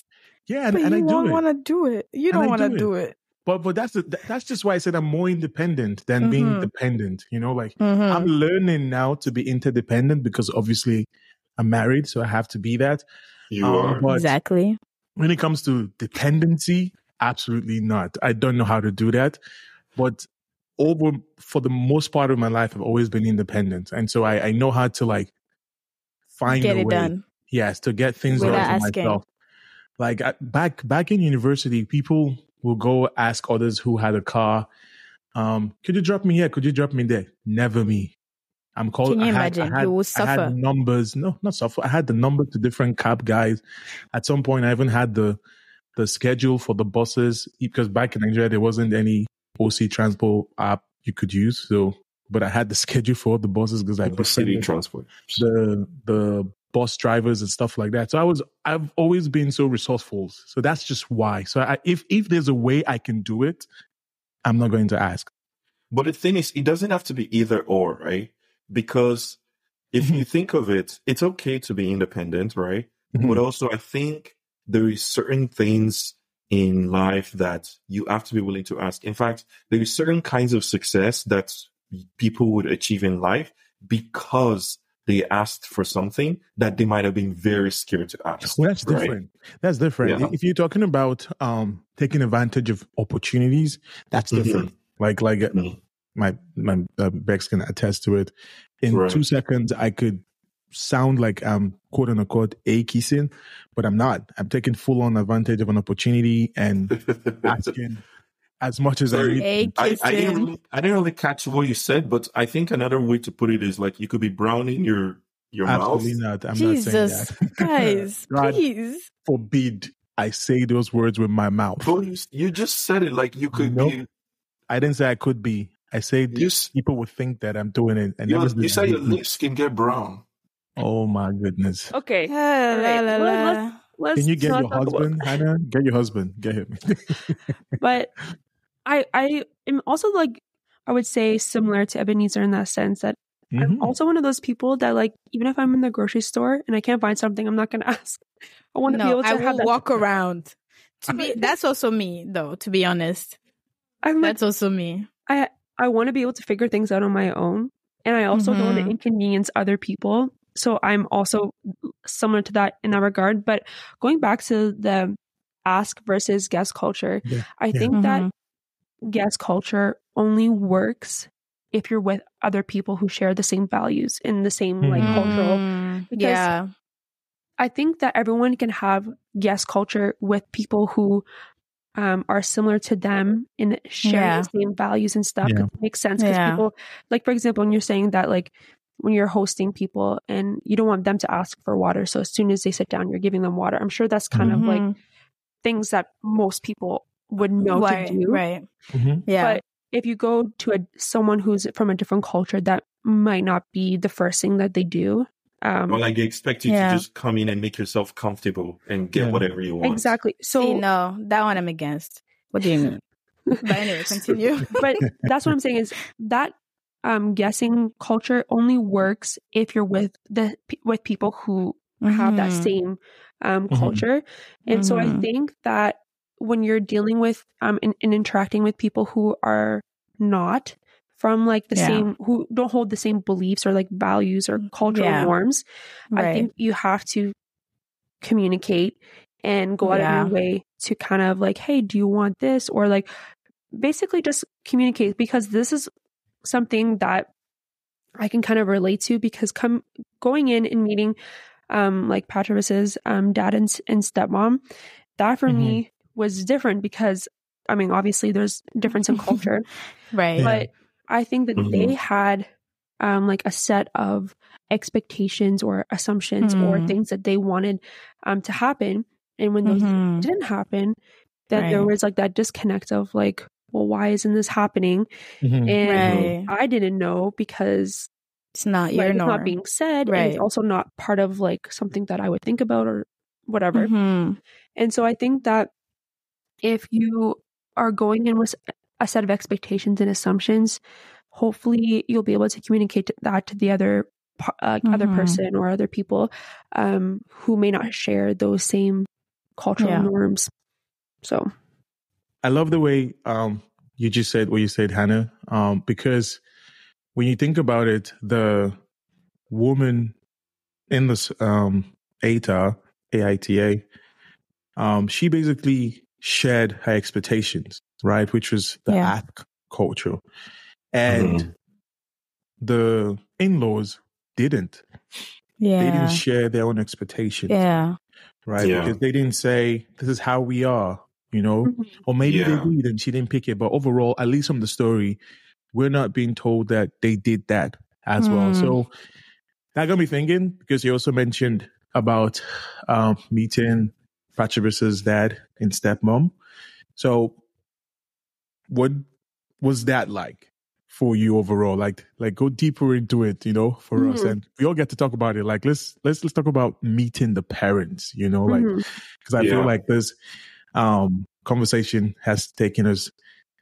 Yeah. And, but and you I do don't want to do it. You don't want to do, do it. But but that's the, that's just why I said I'm more independent than mm-hmm. being dependent, you know, like mm-hmm. I'm learning now to be interdependent because obviously I'm married, so I have to be that. You um, are. Exactly. When it comes to dependency, absolutely not. I don't know how to do that. But over for the most part of my life, I've always been independent. And so I, I know how to like find get a it way. Done. Yes, to get things done for myself. Like I, back back in university, people will go ask others who had a car, um, could you drop me here? Could you drop me there? Never me. I'm calling. Can you I had, imagine? I had, you will suffer. I had numbers. No, not suffer. I had the number to different cab guys. At some point, I even had the the schedule for the buses because back in Nigeria, there wasn't any O C transport app you could use. So, but I had the schedule for all the buses because I the city transport, the the bus drivers and stuff like that. So I was, I've always been so resourceful. So that's just why. So I, if if there's a way I can do it, I'm not going to ask. But the thing is, it doesn't have to be either or, right? Because if you think of it, it's okay to be independent, right? Mm-hmm. But also, I think there is certain things in life that you have to be willing to ask. In fact, there is certain kinds of success that people would achieve in life because they asked for something that they might have been very scared to ask. Well, that's right? different. That's different. Yeah. If you're talking about um, taking advantage of opportunities, that's different. Mm-hmm. Like, like... Mm-hmm. My my uh, Bex can attest to it. In right. two seconds, I could sound like I'm quote unquote a kissing, but I'm not. I'm taking full on advantage of an opportunity and asking as much as Sorry. I need. I, I didn't really, I didn't really catch what you said, but I think another way to put it is like you could be browning your your Absolutely mouth. Not. I'm Jesus, not saying that, guys. God please forbid I say those words with my mouth. But you, you just said it like you could nope. be. I didn't say I could be. I say this, people would think that I'm doing it. And you, you say your lips can get brown. Oh, my goodness. Okay. Yeah, right. la, la, la. Let's, let's can you get your husband, Hannah? Get your husband. Get him. But I, I am also like, I would say similar to Ebenezer in that sense that mm-hmm. I'm also one of those people that like, even if I'm in the grocery store and I can't find something, I'm not going to ask. I want to no, be able to I have will walk thing. Around. To be, that's also me, though, to be honest. I'm that's like, also me. I... I want to be able to figure things out on my own. And I also mm-hmm. don't want to inconvenience other people. So I'm also similar to that in that regard. But going back to the ask versus guest culture, yeah. I yeah. think mm-hmm. that guest culture only works if you're with other people who share the same values and the same mm-hmm. like cultural. Because yeah. I think that everyone can have guest culture with people who Um, are similar to them in sharing yeah. the same values and stuff. Yeah. It makes sense because yeah. people, like for example, when you're saying that, like when you're hosting people and you don't want them to ask for water, so as soon as they sit down, you're giving them water. I'm sure that's kind mm-hmm. of like things that most people would know right, to do, right? Mm-hmm. Yeah. But if you go to a someone who's from a different culture, that might not be the first thing that they do. Um, or like they expect you yeah. to just come in and make yourself comfortable and get yeah. whatever you want. Exactly. So See, no, that one I'm against. What do you mean? But anyway, continue. But that's what I'm saying is that um, guessing culture only works if you're with the with people who mm-hmm. have that same um, mm-hmm. culture. And mm-hmm. so I think that when you're dealing with um, and, and interacting with people who are not from like the yeah. same, who don't hold the same beliefs or like values or cultural yeah. norms. Right. I think you have to communicate and go out yeah. of your way to kind of like, hey, do you want this? Or like basically just communicate, because this is something that I can kind of relate to, because come going in and meeting um, like Patrobas's um, dad and, and stepmom, that for mm-hmm. me was different because, I mean, obviously there's difference in culture. Right. But yeah. I think that mm-hmm. they had um, like a set of expectations or assumptions mm. or things that they wanted um, to happen. And when those mm-hmm. didn't happen, then right. there was like that disconnect of like, well, why isn't this happening? Mm-hmm. And right. I didn't know because it's not, your like, it's not being said. Right. And it's also not part of like something that I would think about or whatever. Mm-hmm. And so I think that if you are going in with a set of expectations and assumptions, hopefully you'll be able to communicate that to the other uh, mm-hmm. other person or other people um, who may not share those same cultural yeah. norms. So I love the way um, you just said what you said, Hannah, um, because when you think about it, the woman in this um, A I T A, A I T A, um, she basically shared her expectations, right? Which was the yeah. A T K culture. And mm-hmm. the in-laws didn't. Yeah. They didn't share their own expectations. Yeah. Right? Yeah. Because they didn't say, this is how we are, you know? Mm-hmm. Or maybe yeah. they did and she didn't pick it. But overall, at least from the story, we're not being told that they did that as mm. well. So that got me thinking, because you also mentioned about um, meeting Patrobas's dad and stepmom. So what was that like for you overall? Like, like go deeper into it, you know, for mm-hmm. us. And we all get to talk about it. Like, let's, let's, let's talk about meeting the parents, you know, like, mm-hmm. cause I yeah. feel like this um, conversation has taken us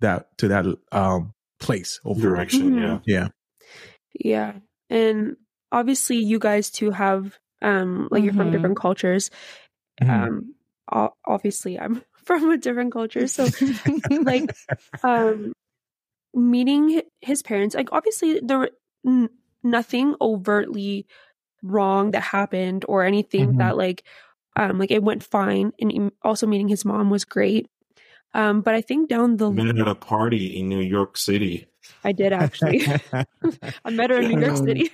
that to that um, place overall. Direction. Mm-hmm. Yeah. Yeah. Yeah. And obviously you guys too have, um, like mm-hmm. you're from different cultures. Mm-hmm. Um, obviously I'm from a different culture. So like, um, meeting his parents, like obviously there were n- nothing overtly wrong that happened or anything mm-hmm. that like um like it went fine, and also meeting his mom was great, um but I think down the met at a party in New York City. I did actually. I met her in New York City.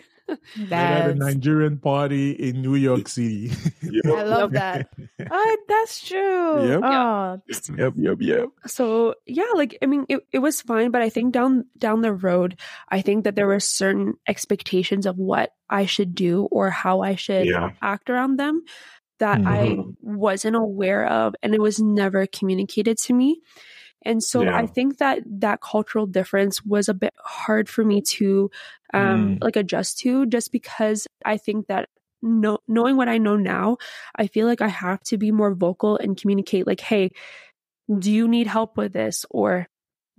That's... a Nigerian party in New York City. Yep. I love that. Oh, that's true. Yep. Oh. Yep, yep, yep. So yeah, like I mean, it, it was fine, but I think down down the road, I think that there were certain expectations of what I should do or how I should yeah. act around them that mm-hmm. I wasn't aware of, and it was never communicated to me. And so yeah. I think that that cultural difference was a bit hard for me to um, mm. like adjust to, just because I think that no, knowing what I know now, I feel like I have to be more vocal and communicate like, hey, do you need help with this? Or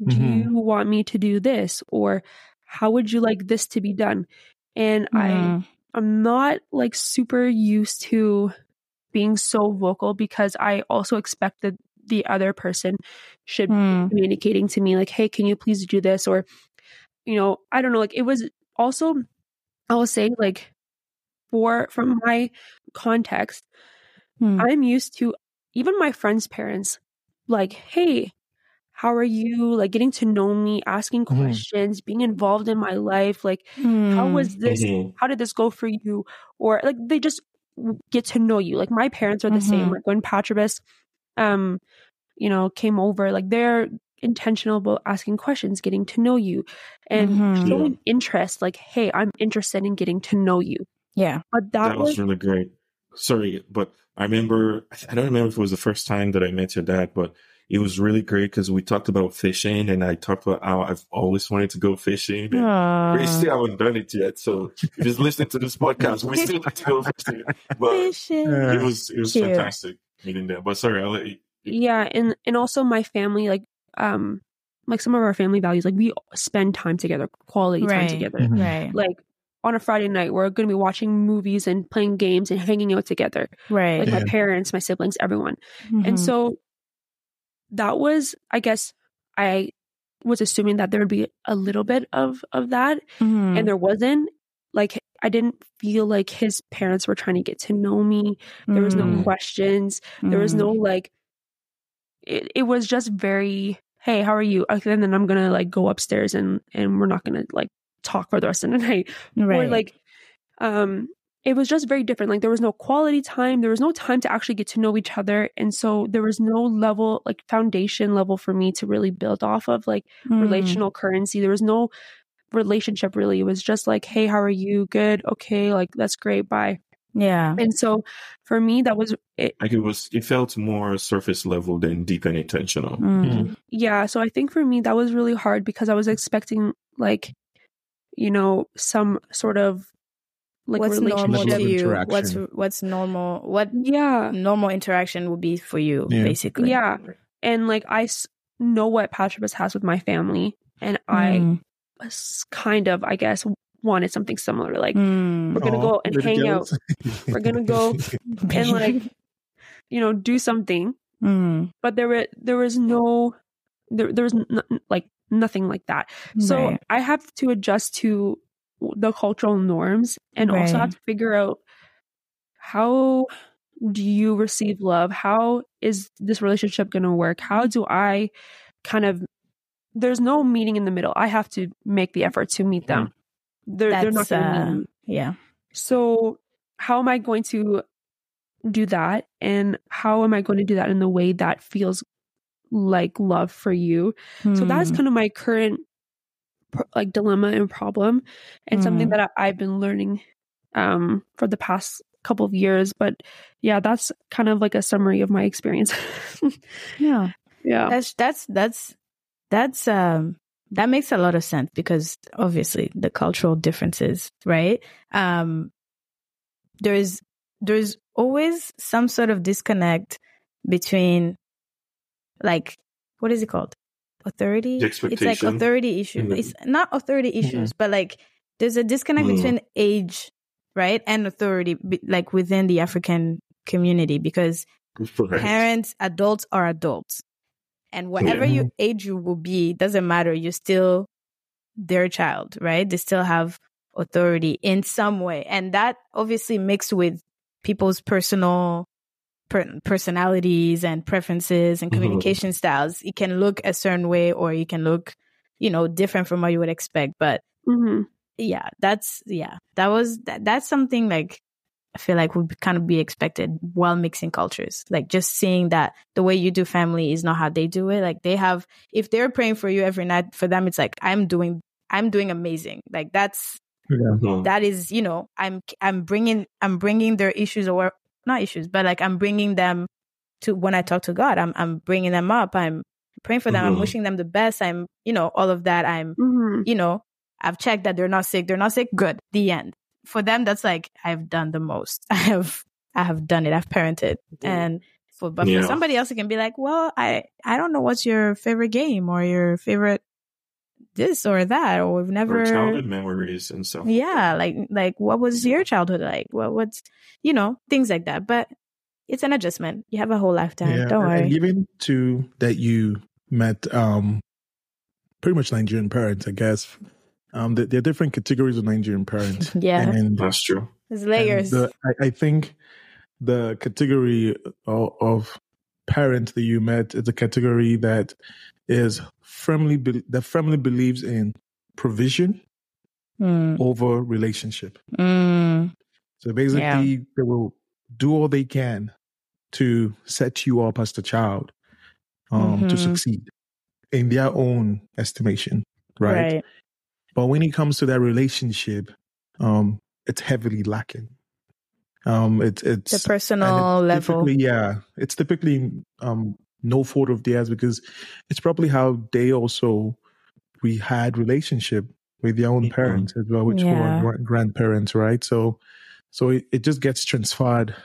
do mm-hmm. you want me to do this? Or how would you like this to be done? And yeah. I, I'm not like super used to being so vocal, because I also expected the other person should mm. be communicating to me like, hey, can you please do this? Or, you know, I don't know. Like it was also, I will say like for, from my context, mm. I'm used to even my friends' parents, like, hey, how are you? Like getting to know me, asking questions, mm. being involved in my life. Like, mm. how was this? Mm-hmm. How did this go for you? Or like, they just get to know you. Like my parents are the mm-hmm. same. Like when Patrobas, um, you know, came over, like they're intentional about asking questions, getting to know you, and mm-hmm. showing yeah. interest. Like, hey, I'm interested in getting to know you. Yeah, but that, that was, was really great. Sorry, but I remember I don't remember if it was the first time that I met your dad, but it was really great because we talked about fishing, and I talked about how I've always wanted to go fishing. And we still haven't done it yet. So if you're listening to this podcast, we still have to go fishing. But fishing. it was it was Cute. fantastic. Meeting there, but sorry, I'll let you. Yeah, and and also my family, like um, like some of our family values, like we spend time together, quality right. time together. Mm-hmm. Right. Like on a Friday night, we're going to be watching movies and playing games and hanging out together. Right. Like yeah. my parents, my siblings, everyone, mm-hmm. and so that was, I guess, I was assuming that there would be a little bit of of that, mm-hmm. and there wasn't. Like, I didn't feel like his parents were trying to get to know me. There was no questions. Mm. There was no, like, it, it was just very, hey, how are you? And then I'm going to, like, go upstairs and, and we're not going to, like, talk for the rest of the night. Right. Or, like, um, it was just very different. Like, there was no quality time. There was no time to actually get to know each other. And so there was no level, like, foundation level for me to really build off of, like, mm. relational currency. There was no relationship, really. It was just like, hey, how are you? Good. Okay. Like, that's great. Bye. Yeah. And so for me, that was it. Like, it was, it felt more surface level than deep and intentional. Mm. Mm-hmm. Yeah. So I think for me, that was really hard, because I was expecting, like, you know, some sort of like what's normal to you, what's, what's normal, what yeah. normal interaction would be for you, yeah. basically. Yeah. And like, I s- know what Patrobas has with my family, and mm. I, kind of, I guess, wanted something similar. Like, mm. we're gonna Aww, go and hang jealous. out. We're gonna go and, like, you know, do something. Mm. But there were there was no there there was no, like nothing like that. So right. I have to adjust to the cultural norms, and right. also have to figure out how do you receive love? How is this relationship going to work? How do I kind of, there's no meeting in the middle. I have to make the effort to meet them. They're, they're not going to uh, meet me. Yeah. So how am I going to do that? And how am I going to do that in the way that feels like love for you? Hmm. So that's kind of my current like dilemma and problem, and hmm. something that I, I've been learning um, for the past couple of years. But yeah, that's kind of like a summary of my experience. Yeah. Yeah. That's, that's, that's, that's, um, that makes a lot of sense because obviously the cultural differences, right? Um, there is, there's always some sort of disconnect between like, what is it called? Authority? It's like authority issues. Mm-hmm. It's not authority issues, mm-hmm. but like there's a disconnect mm. between age, right? And authority, like within the African community, because right. parents, adults are adults. And whatever yeah. you age you will be, doesn't matter. You're still their child, right? They still have authority in some way. And that obviously mixed with people's personal per- personalities and preferences and communication mm-hmm. styles, it can look a certain way or it can look, you know, different from what you would expect. But mm-hmm. yeah, that's, yeah, that was, that, that's something like, I feel like would kind of be expected while mixing cultures. Like just seeing that the way you do family is not how they do it. Like they have, if they're praying for you every night, for them, it's like, I'm doing, I'm doing amazing. Like that's, yeah. that is, you know, I'm I'm bringing I'm bringing their issues or not issues, but like I'm bringing them to when I talk to God, I'm I'm bringing them up. I'm praying for them. Mm-hmm. I'm wishing them the best. I'm, you know, all of that. I'm, mm-hmm. you know, I've checked that they're not sick. They're not sick. Good. The end. For them, that's like I've done the most. I have I have done it. I've parented. Mm-hmm. And for but yeah. for somebody else, it can be like, well, I I don't know what's your favorite game or your favorite. This or that, or we've never or childhood memories and stuff. Yeah, like like what was your childhood like? What what's you know things like that. But it's an adjustment. You have a whole lifetime. Yeah, Don't and, worry. And given to that you met um pretty much Nigerian parents, I guess. Um, there, there are different categories of Nigerian parents. Yeah, and that's true. There's layers. The, I, I think the category of, of parent that you met is a category that is firmly be- that firmly believes in provision mm. over relationship. Mm. So basically, yeah. they will do all they can to set you up as the child um, mm-hmm. to succeed in their own estimation, right? right? But when it comes to that relationship, um, it's heavily lacking. Um, it, it's the personal it level. Yeah, it's typically. Um, no fault of theirs, because it's probably how they also we had relationship with their own parents as well, which yeah. were grandparents, right? So, so it, it just gets transferred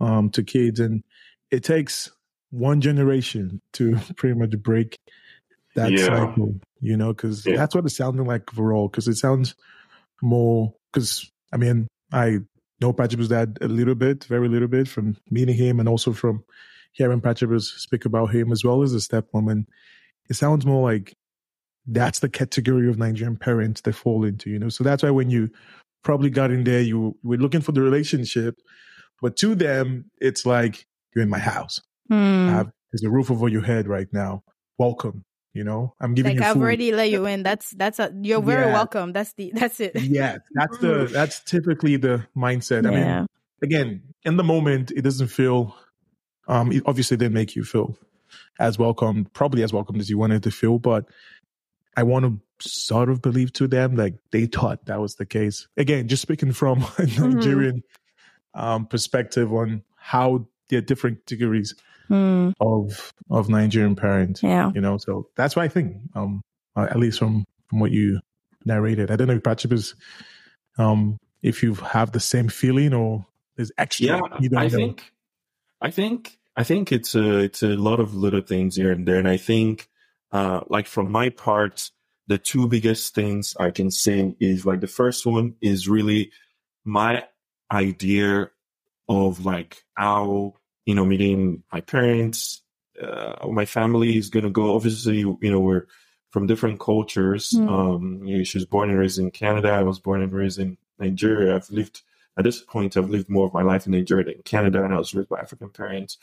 um, to kids, and it takes one generation to pretty much break that yeah. cycle, you know, because yeah. that's what it's sounding like overall. Because it sounds more, because I mean, I know Patrick's dad a little bit, very little bit, from meeting him and also from hearing Patrobas speak about him as well as the stepwoman. It sounds more like that's the category of Nigerian parents they fall into, you know. So that's why when you probably got in there, you were looking for the relationship, but to them, it's like, you're in my house. Mm. I have, there's a roof over your head right now. Welcome, you know. I'm giving like you I've food. already let you in. That's that's a, you're very yeah. welcome. That's the that's it. Yeah, that's the that's typically the mindset. Yeah. I mean, again, in the moment, it doesn't feel. Um, it obviously didn't make you feel as welcome, probably as welcome as you wanted to feel, but I want to sort of believe to them like they thought that was the case. Again, just speaking from a Nigerian mm-hmm. um, perspective on how there are different categories mm. of of Nigerian parents, yeah. you know. So that's what I think, um, at least from, from what you narrated. I don't know if Patrick is, um, if you have the same feeling or there's extra. Yeah, you don't I know. think... I think I think it's a it's a lot of little things here and there, and I think uh, like from my part, the two biggest things I can say is like the first one is really my idea of like how you know meeting my parents, uh, my family is gonna go. Obviously, you know we're from different cultures. Mm. Um, you know, she was born and raised in Canada. I was born and raised in Nigeria. I've lived At this point, I've lived more of my life in Nigeria than in Canada, and I was raised by African parents.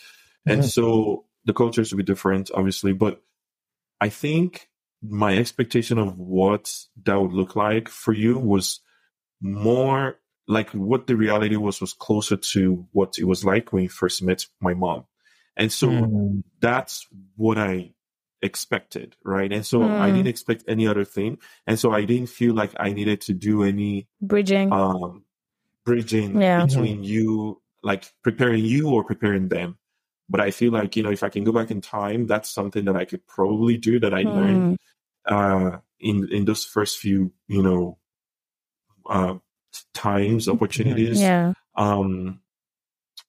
And mm-hmm. so the cultures will be different, obviously. But I think my expectation of what that would look like for you was more like what the reality was, was closer to what it was like when you first met my mom. And so mm. that's what I expected, right? And so mm. I didn't expect any other thing. And so I didn't feel like I needed to do any bridging, um, bridging yeah. between mm-hmm. you, like preparing you or preparing them. But I feel like, you know, if I can go back in time, that's something that I could probably do that I mm. learned uh, in, in those first few, you know, uh, times, opportunities. Yeah. Um,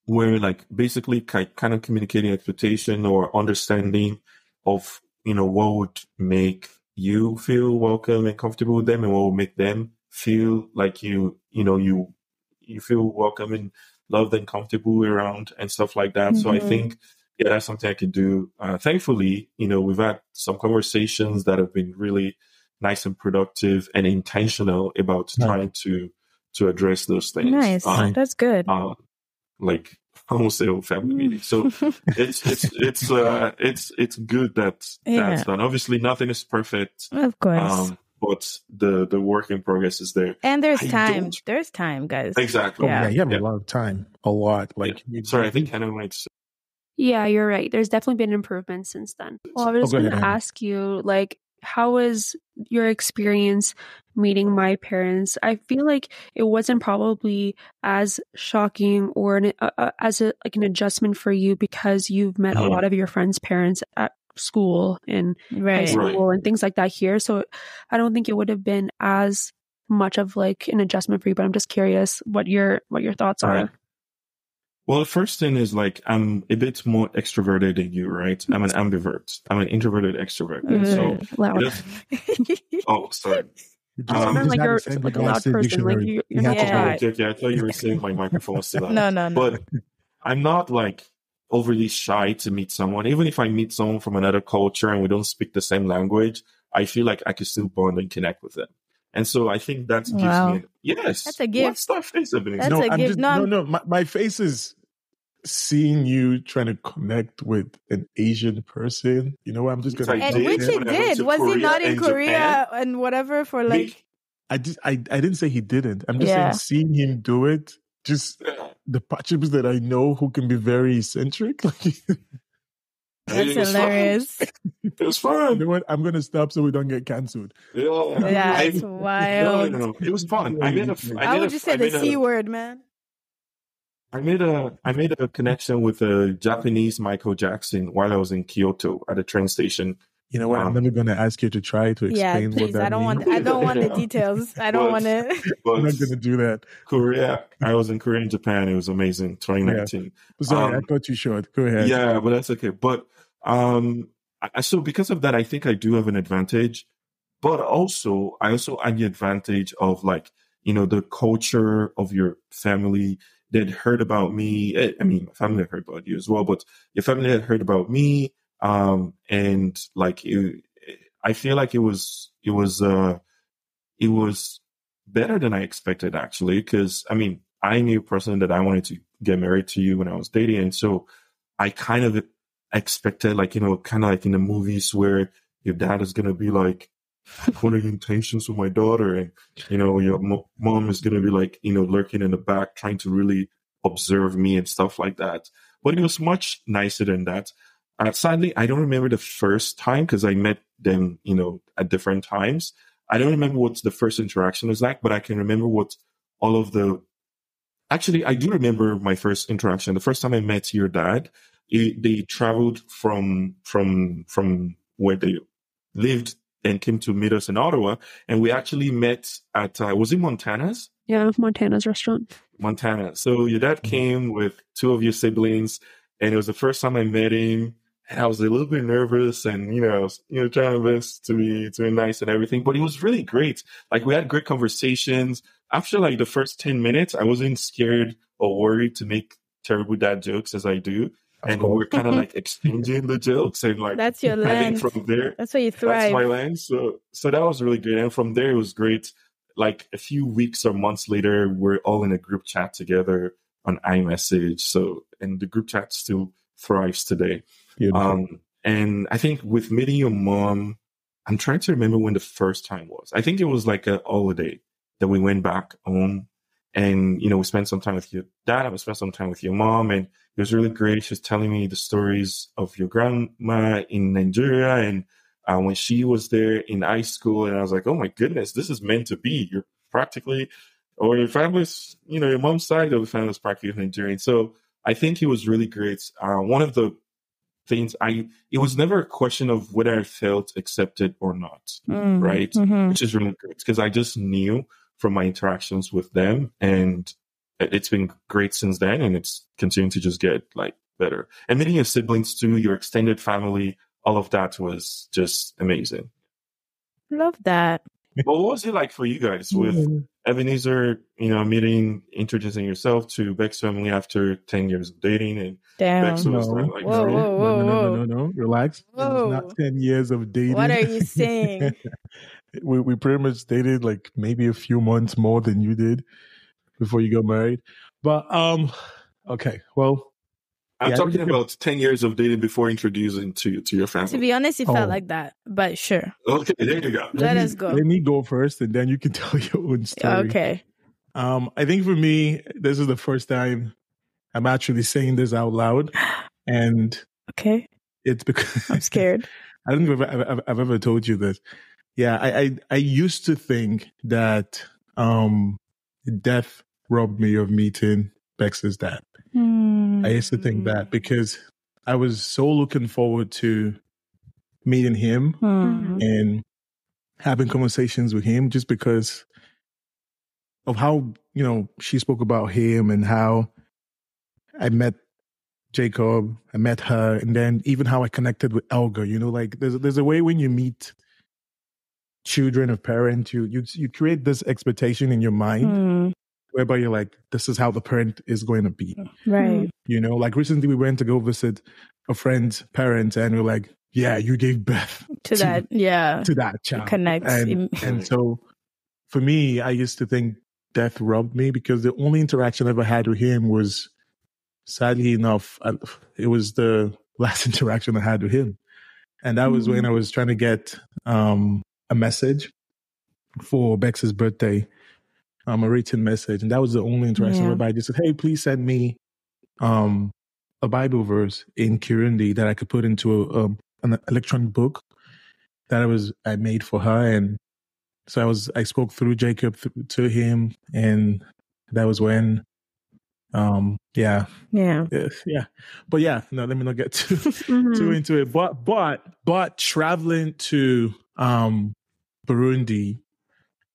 where like basically kind of communicating expectation or understanding of, you know, what would make you feel welcome and comfortable with them, and what would make them feel like you, you know, you, you feel welcome and loved and comfortable around and stuff like that. Mm-hmm. So I think, yeah, that's something I can do. Uh, thankfully, you know, we've had some conversations that have been really nice and productive and intentional about yeah. trying to, to address those things. Nice. Um, that's good. Um, like almost a family meeting. So it's, it's, it's, uh, it's, it's good that yeah. that's done. Obviously nothing is perfect. Of course. Um, but the, the work in progress is there. And there's I time. Don't... There's time, guys. Exactly. Yeah, yeah you have yeah. a lot of time. A lot. Like, yeah. Sorry, I think Hannah might say. Yeah, you're right. There's definitely been improvement since then. Well, I was just oh, going to ask you, like, how was your experience meeting my parents? I feel like it wasn't probably as shocking or an, uh, as a, like an adjustment for you because you've met oh. a lot of your friends' parents at school and right. high school right. and things like that here. So I don't think it would have been as much of like an adjustment for you, but I'm just curious what your what your thoughts right. are. Well, the first thing is like I'm a bit more extroverted than you, right? I'm an ambivert. I'm an introverted extrovert. Mm, so loud. Just, oh, sorry. Um, like, you're, like a loud person. Like you, you're not yeah. okay, okay, I thought you were saying my microphone was still loud. No, no, no. But I'm not like overly shy to meet someone. Even if I meet someone from another culture and we don't speak the same language, I feel like I could still bond and connect with them. And so I think that gives wow. me... Yes. That's a gift. What's that face of That's no, a I'm gift. Just, no, no. My, my face is seeing you trying to connect with an Asian person. You know what? I'm just going to... Which he did. Was Korea he not in Korea Japan? And whatever for like... Me? I just, I, I didn't say he didn't. I'm just yeah. saying seeing him do it, just the Patrobas that I know who can be very eccentric. That's hilarious. Fun. It was fun. You know what? I'm going to stop so we don't get cancelled. Yeah, that's I, wild. No, no, no. It was fun. I made a. I How made would a, you say I the C a, word, man? I made a. I made a connection with a Japanese Michael Jackson while I was in Kyoto at a train station. You know what? Um, I'm never going to ask you to try to explain yeah, please, what that I don't means. Want, I don't want the details. I don't but, want it. But I'm not going to do that. Korea. I was in Korea and Japan. It was amazing. twenty nineteen. Yeah. Sorry, um, I cut you short. Go ahead. Yeah, but that's okay. But um, I, so because of that, I think I do have an advantage. But also, I also had the advantage of like, you know, the culture of your family that heard about me. I mean, my family heard about you as well, but your family had heard about me. Um, and like, it, I feel like it was, it was, uh, it was better than I expected actually. Cause I mean, I knew personally that I wanted to get married to you when I was dating. And so I kind of expected like, you know, kind of like in the movies where your dad is going to be like, what are your intentions with my daughter? And, you know, your mo- mom is going to be like, you know, lurking in the back, trying to really observe me and stuff like that. But it was much nicer than that. Uh, sadly, I don't remember the first time because I met them, you know, at different times. I don't remember what the first interaction was like, but I can remember what all of the... Actually, I do remember my first interaction. The first time I met your dad, it, they traveled from from from where they lived and came to meet us in Ottawa. And we actually met at, uh, was it Montana's? Yeah, Montana's restaurant. Montana. So your dad came with two of your siblings, and it was the first time I met him. And I was a little bit nervous and, you know, I was, you know, trying my best to be, to be nice and everything. But it was really great. Like, we had great conversations. After, like, the first ten minutes, I wasn't scared or worried to make terrible dad jokes as I do. And we were kind of, like, exchanging the jokes. And, like, that's your lens. I think from there, that's where you thrive. That's my lens. So, so that was really good. And from there, it was great. like a few weeks or months later, we're all in a group chat together on iMessage. So, and the group chat still thrives today. Um, and I think with meeting your mom, I'm trying to remember when the first time was. I think it was like a holiday that we went back home. And, you know, we spent some time with your dad. I spent some time with your mom. And it was really great. She was telling me the stories of your grandma in Nigeria and uh, when she was there in high school. And I was like, oh, my goodness, this is meant to be. You're practically, or your family's, you know, your mom's side of the family is practically Nigerian. So I think it was really great. Uh, one of the things I, it was never a question of whether I felt accepted or not, mm, right? Mm-hmm. Which is really great because I just knew from my interactions with them, and it's been great since then, and it's continuing to just get like better. And meeting your siblings too, your extended family, all of that was just amazing. Love that. But what was it like for you guys with mm. Ebenezer, you know, meeting, introducing yourself to Beck's family after ten years of dating? And Damn. Bex was no. like, whoa, no, whoa, whoa, no, no, no, no, no, no, relax. Whoa. It was not ten years of dating. What are you saying? We we pretty much dated like maybe a few months more than you did before you got married. But, um, okay, well. I'm yeah, talking about ten years of dating before introducing to, to your family. To be honest, it oh. felt like that, but sure. Okay, there you go. Let, let me, us go. Let me go first, and then you can tell your own story. Okay. Um, I think for me, this is the first time I'm actually saying this out loud. And okay, it's because I'm scared. I don't think I've, I've, I've ever told you this. Yeah, I, I I used to think that um, death robbed me of meeting Bex's dad. Mm. I used to think that because I was so looking forward to meeting him mm. and having conversations with him, just because of how, you know, she spoke about him and how I met Jacob, I met her, and then even how I connected with Elga. You know, like there's there's a way when you meet children of parents, you you you create this expectation in your mind mm. whereby you're like, this is how the parent is going to be, right? You know, like recently we went to go visit a friend's parents, and we're like, yeah, you gave birth to, to that, yeah, to that child. It connects, and, and so for me, I used to think death robbed me because the only interaction I ever had with him was, sadly enough, I, it was the last interaction I had with him, and that mm. was when I was trying to get um. a message for Bex's birthday, um, a written message. And that was the only interaction yeah. whereby I just said, hey, please send me um, a Bible verse in Kirundi that I could put into a, um, an electronic book that I was I made for her. And so I was I spoke through Jacob th- to him, and that was when, um, yeah, yeah, uh, yeah. But yeah, no, let me not get too mm-hmm. too into it. But but but traveling to um. Burundi,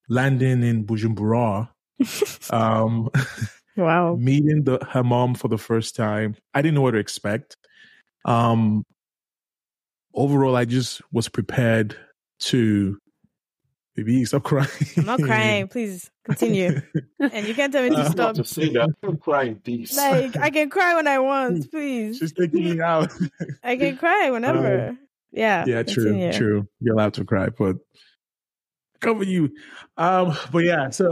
landing in Bujumbura, um, wow, meeting the, her mom for the first time. I didn't know what to expect. Um, overall, I just was prepared to. Baby, stop crying. I'm not crying. Please continue. And you can't tell me to uh, stop. Just say that. I'm crying, please. Like I can cry when I want. Please. She's taking me out. I can cry whenever. Um, yeah. Yeah. Continue. True. True. You're allowed to cry, but. Cover you, um, but yeah. So,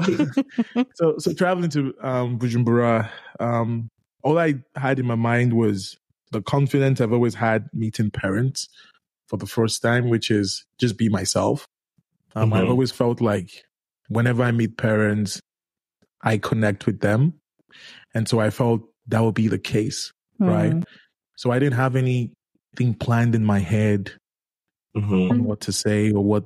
so, so traveling to um, Bujumbura, um, all I had in my mind was the confidence I've always had meeting parents for the first time, which is just be myself. Um, mm-hmm. I've always felt like whenever I meet parents, I connect with them, and so I felt that would be the case, mm-hmm. right? So I didn't have anything planned in my head mm-hmm. on what to say or what.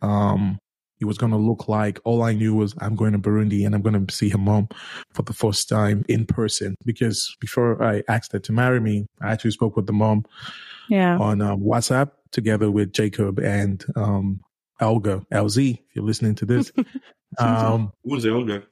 Um, it was going to look like. All I knew was I'm going to Burundi and I'm going to see her mom for the first time in person, because before I asked her to marry me, I actually spoke with the mom yeah. on um, WhatsApp together with Jacob and um, Elga, L Z, if you're listening to this. um, Who's Elga?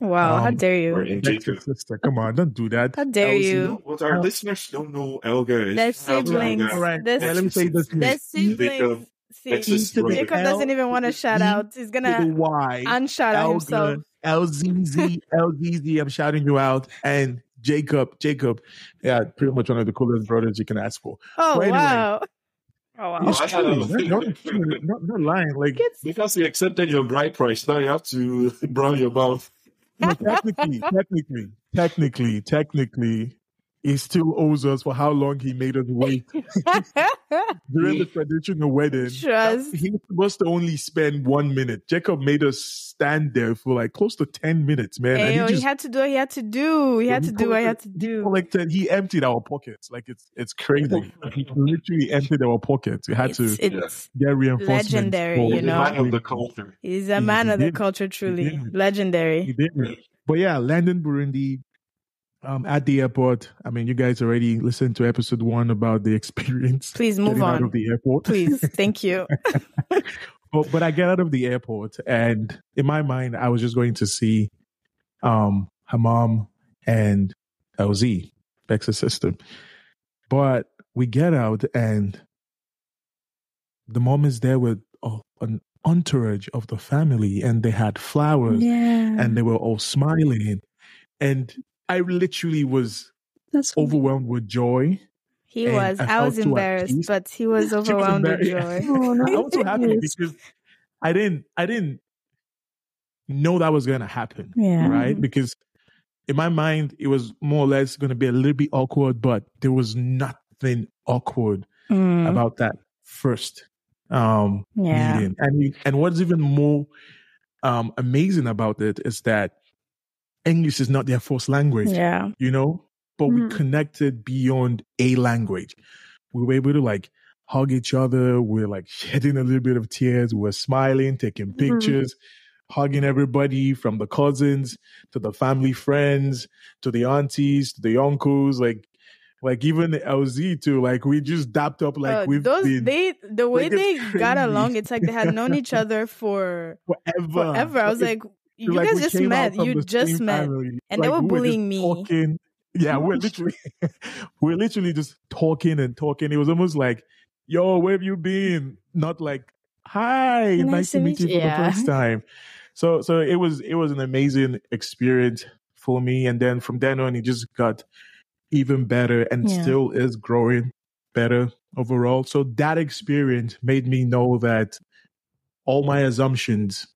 Wow, um, how dare you? Or Jacob. Sister. Come on, don't do that. How dare L Z. You? No, well, our oh. listeners don't know Elga is. They're siblings. Elga. All right. They're, yeah, let me say this. They're siblings. See, Jacob right. doesn't even want to shout out. He's going to unshout out himself. L Z Z, L Z Z, I'm shouting you out. And Jacob, Jacob, yeah, pretty much one of the coolest brothers you can ask for. Oh, anyway, wow. Oh, wow. It's true. Not, not lying. Like, because you accepted your bride price, now you have to brown your mouth. No, technically, technically, technically, technically, he still owes us for how long he made us wait. During the traditional wedding, Trust. he was supposed to only spend one minute. Jacob made us stand there for like close to ten minutes, man. Hey, and he, yo, just, he had to do what he had to do. He yeah, had to he do what he had to do. He, collected, he emptied our pockets. Like, it's it's crazy. He literally emptied our pockets. We had it's, to it's get reinforcements. Legendary, for, you know. He's a man of the culture. He's a man he of did. the culture, truly. He legendary. He did. But yeah, Landon, Burundi. Um, at the airport, I mean, you guys already listened to episode one about the experience. Please move on. Out of the airport. Please, thank you. but, but I get out of the airport, and in my mind, I was just going to see um, her mom and L Z, Bex's sister. But we get out, and the mom is there with oh, an entourage of the family, and they had flowers, yeah. and they were all smiling, and I literally was That's overwhelmed with joy. He was. I, I was embarrassed, but he was overwhelmed was with joy. Oh, no, I was so happy because I didn't, I didn't know that was going to happen, yeah. right? Because in my mind, it was more or less going to be a little bit awkward, but there was nothing awkward mm. about that first um, yeah. meeting. And, and what's even more um, amazing about it is that English is not their first language, yeah. you know, but mm. we connected beyond a language. We were able to like hug each other. We were like shedding a little bit of tears. We were smiling, taking pictures, mm. hugging everybody from the cousins to the family friends, to the aunties, to the uncles, like, Like even L Z too, like we just dapped up like uh, we've those, been. They, the way like, they got along, it's like they had known each other for forever. Forever. I was like, You like guys just met. You just met, family. and like, they were we bullying were me. Talking. Yeah, we're literally, we're literally just talking and talking. It was almost like, "Yo, where have you been?" Not like, "Hi, nice, nice to meet you, you for yeah. the first time." So, so it was it was an amazing experience for me. And then from then on, it just got even better, and yeah. still is growing better overall. So that experience made me know that all my assumptions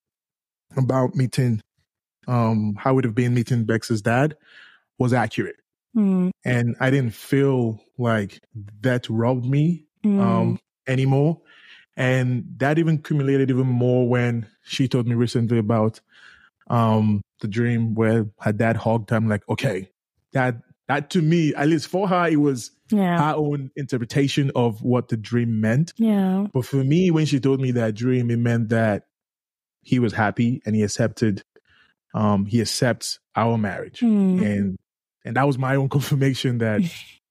about meeting, um, how it would have been meeting Bex's dad was accurate. Mm. And I didn't feel like that robbed me mm. um, anymore. And that even accumulated even more when she told me recently about um, the dream where her dad hugged her. I'm like, okay, that, that to me, at least for her, it was yeah. her own interpretation of what the dream meant. Yeah. But for me, when she told me that dream, it meant that he was happy and he accepted, um, he accepts our marriage. Mm. And and that was my own confirmation that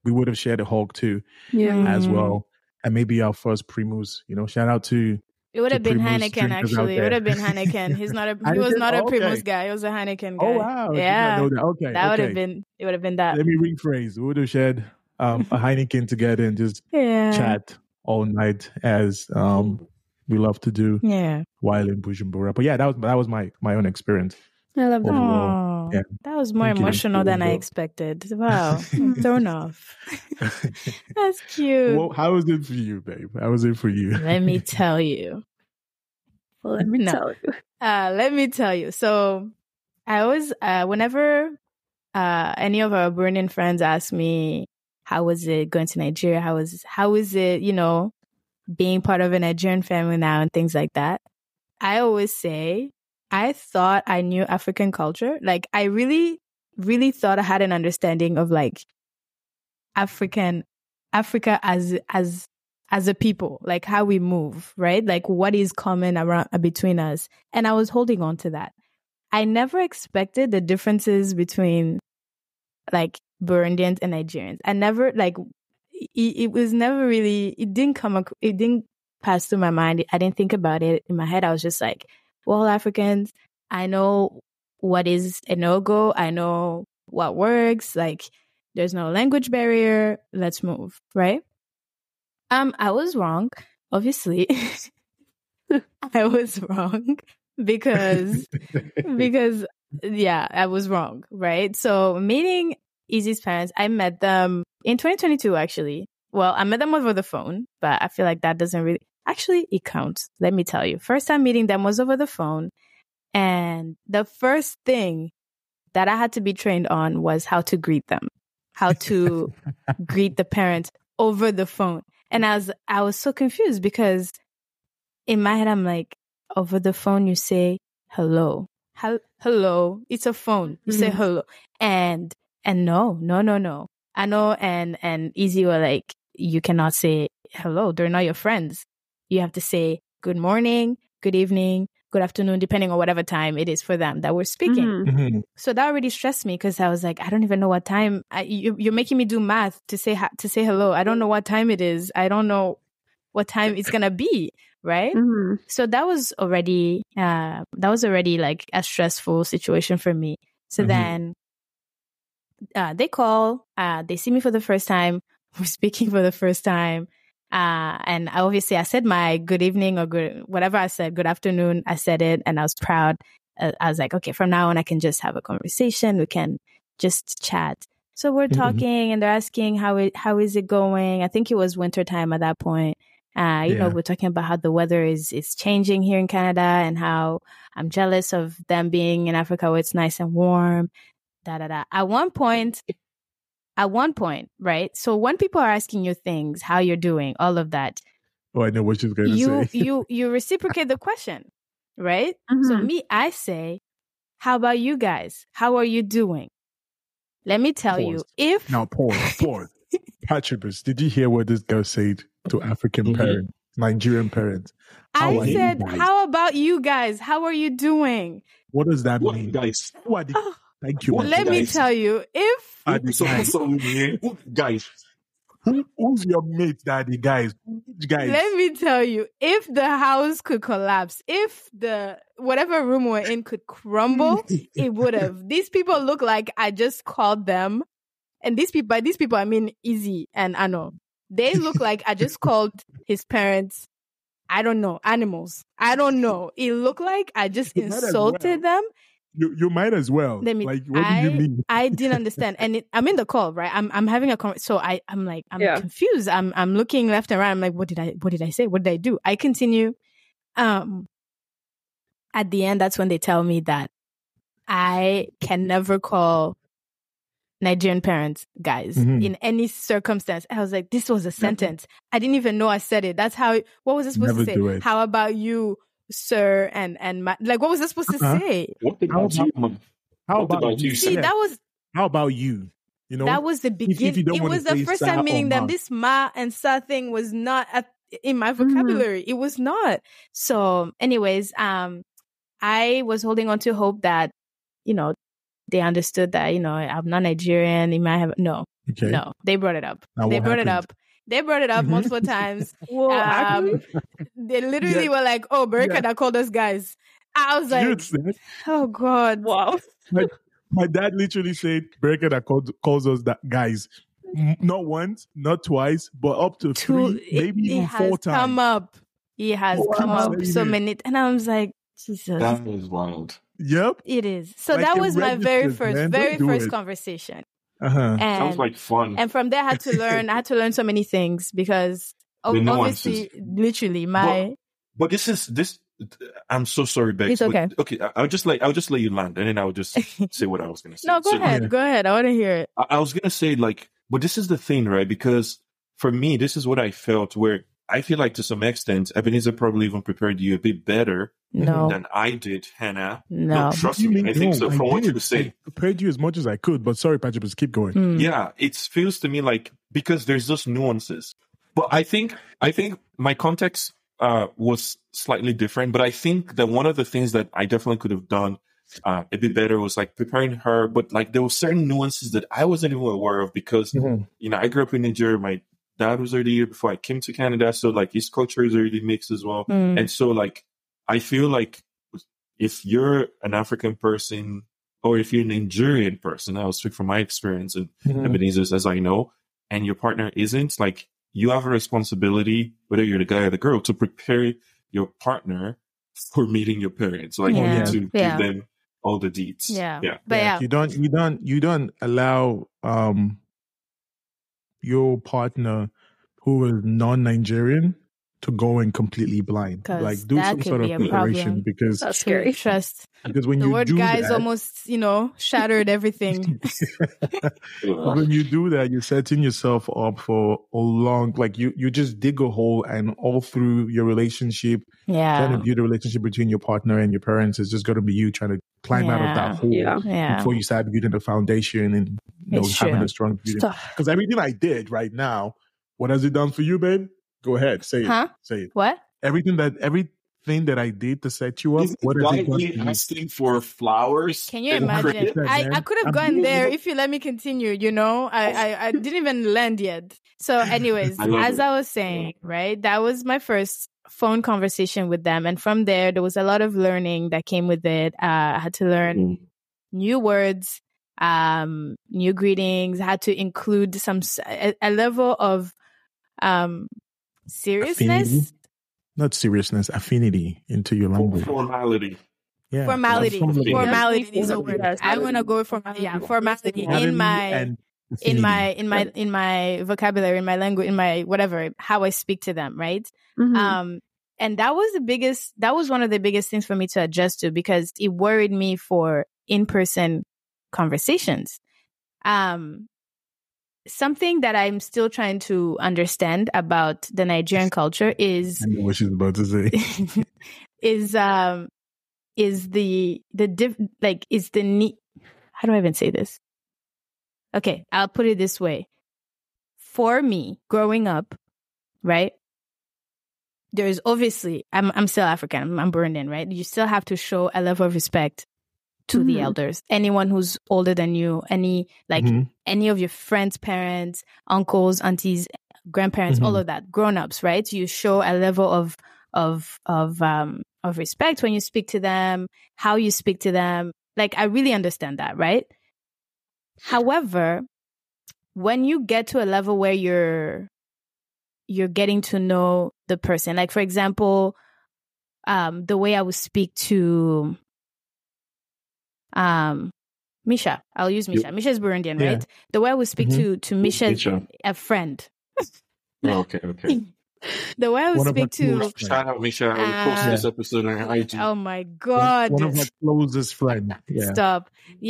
we would have shared a hug too yeah. as well. And maybe our first primus, you know, shout out to It would have been Hanneken, actually. It would have been Hanneken. He's not a he was not a okay. primus guy, he was a Hanneken guy. Oh wow. Yeah. That. Okay. That okay. would have been it would have been that. Let me rephrase. We would have shared um, a Heineken together and just yeah. chat all night as um we love to do yeah. while in Bujumbura. But yeah, that was that was my, my own experience. I love that. Overall, yeah. That was more Thank emotional than I expected. Wow. I'm thrown off. That's cute. Well, how was it for you, babe? How was it for you? Let me tell you. Well, let me no. tell you. Uh, let me tell you. So I always, uh, whenever uh, any of our Burundian friends ask me, how was it going to Nigeria? How was, how was it, you know, being part of a Nigerian family now and things like that, I always say, I thought I knew African culture. Like, I really, really thought I had an understanding of like African, Africa as, as, as a people, like how we move, right? Like what is common around between us. And I was holding on to that. I never expected the differences between like Burundians and Nigerians. I never like, It, it was never really, it didn't come, it didn't pass through my mind. I didn't think about it in my head. I was just like, well, Africans, I know what is a no-go. I know what works. Like, there's no language barrier. Let's move, right? Um, I was wrong, obviously. I was wrong because, because, yeah, I was wrong, right? So meaning Izzy's parents, I met them in twenty twenty-two, actually. Well, I met them over the phone, but I feel like that doesn't really... Actually, it counts. Let me tell you. First time meeting them was over the phone. And the first thing that I had to be trained on was how to greet them, how to greet the parents over the phone. And I was, I was so confused because in my head, I'm like, over the phone, you say hello. Hel- hello. It's a phone. You mm-hmm. say hello. And and no, no, no, no. I know and, and Izzy were like, you cannot say hello. They're not your friends. You have to say good morning, good evening, good afternoon, depending on whatever time it is for them that we're speaking. Mm-hmm. So that already stressed me because I was like, I don't even know what time. I, you, you're making me do math to say to say hello. I don't know what time it is. I don't know what time it's gonna be, right? Mm-hmm. So that was already uh, that was already like a stressful situation for me. So mm-hmm. then uh, they call, uh, they see me for the first time. We're speaking for the first time. Uh, and I obviously, I said my good evening or good, whatever I said, good afternoon, I said it and I was proud. Uh, I was like, okay, from now on, I can just have a conversation. We can just chat. So we're mm-hmm. talking and they're asking, how it, how is it going? I think it was wintertime at that point. Uh, you yeah. know, we're talking about how the weather is, is changing here in Canada and how I'm jealous of them being in Africa where it's nice and warm. Da, da, da. At one point... At one point, right? So when people are asking you things, how you're doing, all of that. Oh, I know what she's going to you, say. you you reciprocate the question, right? Mm-hmm. So me, I say, how about you guys? How are you doing? Let me tell pause. you, if... Now, pause, pause. Patrobas, did you hear what this girl said to African mm-hmm. parents, Nigerian parents? How I said, how about you guys? How are you doing? What does that what mean? Guys? Who are the... Oh. Thank you. Well, let guys. me tell you, if so, so, guys, who, who's your mate, daddy, guys? guys? Let me tell you, if the house could collapse, if the whatever room we're in could crumble, it would have. These people look like I just called them, and these people, by these people, I mean Izzy and Ano. They look like I just called his parents. I don't know, animals. I don't know. It looked like I just it insulted well. them. You you might as well. Let me, like, what I, do you mean? I didn't understand. And it, I'm in the call, right? I'm I'm having a conversation. So I, I'm like, I'm yeah. confused. I'm I'm looking left and right. I'm like, what did I what did I say? What did I do? I continue. Um at the end, that's when they tell me that I can never call Nigerian parents guys mm-hmm. in any circumstance. I was like, this was a sentence. I didn't even know I said it. That's how what was I supposed never to say? How about you? Sir and and my, like, what was I supposed to uh-huh. say? What about you? How about, about you? See, that was how about you? You know, that was the beginning. It was the first time meeting them. This ma and sa thing was not at, in my vocabulary. Mm-hmm. It was not. So, anyways, um, I was holding on to hope that you know they understood that you know I'm not Nigerian. It might have no, okay. no. They brought it up. Now they brought happened? it up. They brought it up mm-hmm. multiple times. Whoa, um, they literally yeah. were like, oh, Berica yeah. that called us guys. I was like, oh, God. Wow. My, my dad literally said, Berica that called, calls us that guys. Not once, not twice, but up to Two, three, it, maybe it even four times. He has come up. He has oh, come wow. up so many times. And I was like, Jesus. That is wild. Yep. It is. So like that was my very first, man. very Don't first conversation. Uh-huh. And, sounds like fun. And from there, I had to learn. I had to learn so many things because obviously, literally, my. But, but this is this. I'm so sorry, Bex. It's okay. But, okay, I'll just like I'll just let you land, and then I'll just say what I was gonna say. No, go so, ahead. Yeah. Go ahead. I want to hear it. I, I was gonna say like, but this is the thing, right? Because for me, this is what I felt. Where I feel like to some extent, Ebenezer probably even prepared you a bit better no. than I did, Hannah. No, no trust me. Mean, I think no, so. From I what you say, prepared you as much as I could, but sorry, Patrick, just keep going. Mm. Yeah, it feels to me like because there's just nuances. But I think I think my context uh, was slightly different. But I think that one of the things that I definitely could have done uh, a bit better was like preparing her. But like there were certain nuances that I wasn't even aware of because mm-hmm. you know I grew up in Nigeria. My dad was already here before I came to Canada. So like his culture is already mixed as well. Mm. And so like, I feel like if you're an African person or if you're an Nigerian person, I'll speak from my experience and mm-hmm. Ebenezer's as I know, and your partner isn't, like you have a responsibility, whether you're the guy or the girl, to prepare your partner for meeting your parents. Like yeah. you need to yeah. give them all the deets. Yeah. yeah. But yeah. You don't, you don't, you don't allow, um, your partner who is non-Nigerian to go in completely blind. Like, do some sort of preparation, because that's scary. Trust. Because when the you word do guys that, almost, you know, shattered everything. When you do that, you're setting yourself up for a long, like you, you just dig a hole, and all through your relationship, yeah. trying to build a relationship between your partner and your parents is just going to be you trying to climb yeah. out of that hole yeah. Yeah. before you start building the foundation and, you know, having a strong building. Because everything I did right now, what has it done for you, babe? Go ahead, say huh? it. Say it. What? Everything that everything that I did to set you up. What why are you asking for flowers? Can you imagine? I, I could have gone there if you let me continue. You know, I I, I didn't even land yet. So, anyways, I as it. I was saying, right, that was my first phone conversation with them, and from there, there was a lot of learning that came with it. Uh, I had to learn mm. new words, um, new greetings. I had to include some a, a level of um. seriousness? Affinity? Not seriousness, affinity into your language. Formality. Yeah. Formality. Formality. Formality is a word. I want to go with formality. Yeah, formality in my, in my in my in my vocabulary, in my language, in my whatever, how I speak to them, right? Mm-hmm. Um, and that was the biggest that was one of the biggest things for me to adjust to, because it worried me for in-person conversations. Um Something that I'm still trying to understand about the Nigerian culture is I know what she's about to say is um is the the diff, like is the need how do I even say this? Okay, I'll put it this way. For me, growing up, right? There is obviously I'm I'm still African, I'm, I'm Burundian, right? You still have to show a level of respect to mm-hmm. the elders, anyone who's older than you, any like mm-hmm. any of your friends, parents, uncles, aunties, grandparents, mm-hmm. all of that, grown-ups, right? You show a level of of of um of respect when you speak to them, how you speak to them. Like, I really understand that, right? However, when you get to a level where you're you're getting to know the person, like for example, um, the way I would speak to Um, Misha, I'll use Misha. Misha is Burundian, yeah. right? The way I would speak mm-hmm. to to Misha, Misha, a friend. Oh, okay, okay. The way I would speak to shout out Misha. I will post uh, this episode on I G. Oh my god! One of my closest friends. Yeah. Stop.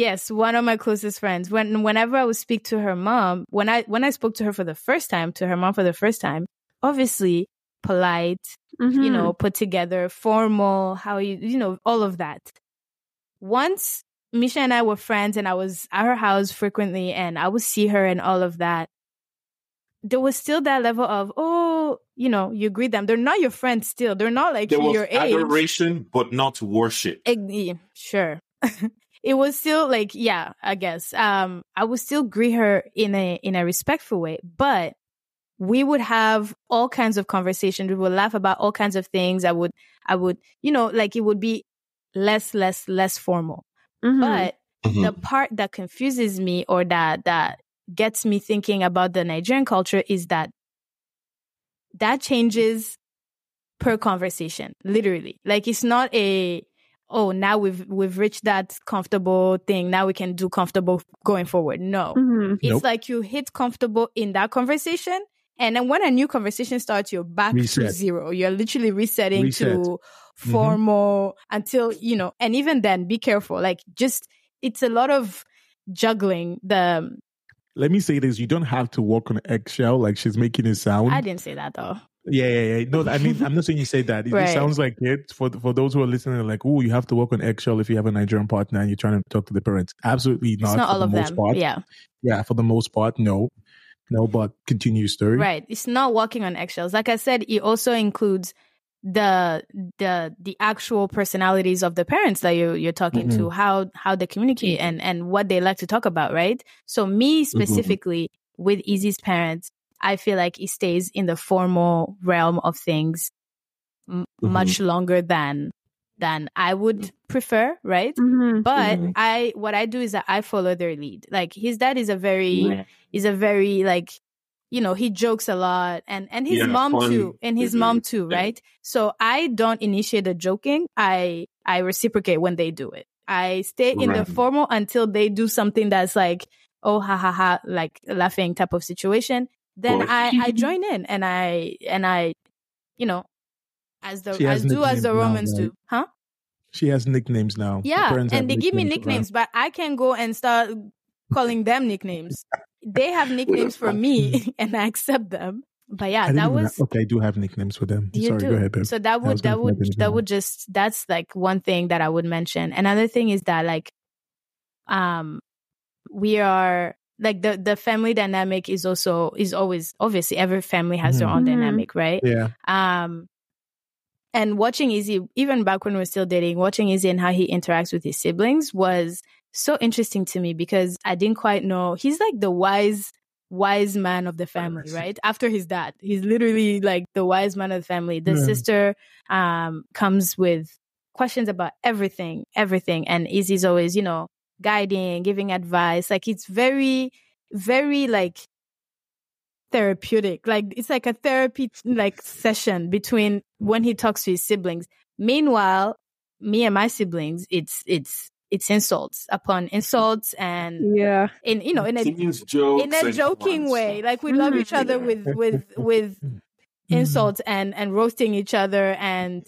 Yes, one of my closest friends. When whenever I would speak to her mom, when I when I spoke to her for the first time, to her mom for the first time, obviously polite, mm-hmm. you know, put together, formal. How you you know all of that. Once Misha and I were friends and I was at her house frequently and I would see her and all of that, there was still that level of, oh, you know, you greet them. They're not your friends still. They're not like there was your age. Adoration, but not worship. It, sure. It was still like, yeah, I guess. Um, I would still greet her in a in a respectful way, but we would have all kinds of conversations. We would laugh about all kinds of things. I would, I would, you know, like it would be less, less, less formal. Mm-hmm. But mm-hmm. the part that confuses me or that that gets me thinking about the Nigerian culture is that that changes per conversation, literally. Like, it's not a, oh, now we've we've reached that comfortable thing. Now we can do comfortable going forward. No. Mm-hmm. It's nope. like you hit comfortable in that conversation. And then when a new conversation starts, you're back Reset. to zero. You're literally resetting Reset. to formal mm-hmm. until, you know, and even then, be careful. Like, just, it's a lot of juggling. The Let me say this. You don't have to walk on eggshell like she's making it sound. I didn't say that, though. Yeah, yeah, yeah. No, I mean, I'm not saying you say that. It right. sounds like it. For for those who are listening, like, oh, you have to walk on eggshell if you have a Nigerian partner and you're trying to talk to the parents. Absolutely not. It's not all of them. Part. Yeah. Yeah, for the most part, no. No, but continue your story. Right. It's not walking on eggshells. Like I said, it also includes the the the actual personalities of the parents that you, you're talking mm-hmm. to, how how they communicate and, and what they like to talk about, right? So me specifically, mm-hmm. with Izzy's parents, I feel like it stays in the formal realm of things m- mm-hmm. much longer than than I would prefer, right? Mm-hmm. But mm-hmm. I, what I do is that I follow their lead. Like, his dad is a very, yeah. is a very like, you know, he jokes a lot, and and his yeah, mom funny. too, and his yeah. mom too, right? Yeah. So I don't initiate the joking. I I reciprocate when they do it. I stay right. in the formal until they do something that's like, oh ha ha ha, like laughing type of situation. then I, I join in and I and I, you know, as the as do as the Romans now, right? do, huh? She has nicknames now. Yeah, and they give me nicknames, around. But I can go and start calling them nicknames. They have nicknames for me, and I accept them. But yeah, that was... Know. Okay, I do have nicknames for them. You Sorry, do. Go ahead, babe. So that would, that would, that would just... That's like one thing that I would mention. Another thing is that like, um, we are... Like the, the family dynamic is also... Is always... Obviously, every family has mm-hmm. their own mm-hmm. dynamic, right? Yeah. Um, and watching Izzy, even back when we were still dating, watching Izzy and how he interacts with his siblings was so interesting to me because I didn't quite know... He's like the wise... wise man of the family, right? After his dad, he's literally like the wise man of the family. The yeah. sister um comes with questions about everything everything and Izzy's always, you know, guiding, giving advice. Like it's very, very like therapeutic. Like it's like a therapy like session between when he talks to his siblings. Meanwhile, me and my siblings, it's it's It's insults upon insults and yeah, in you know in a in a joking way. Like we love each other with with with insults and and roasting each other and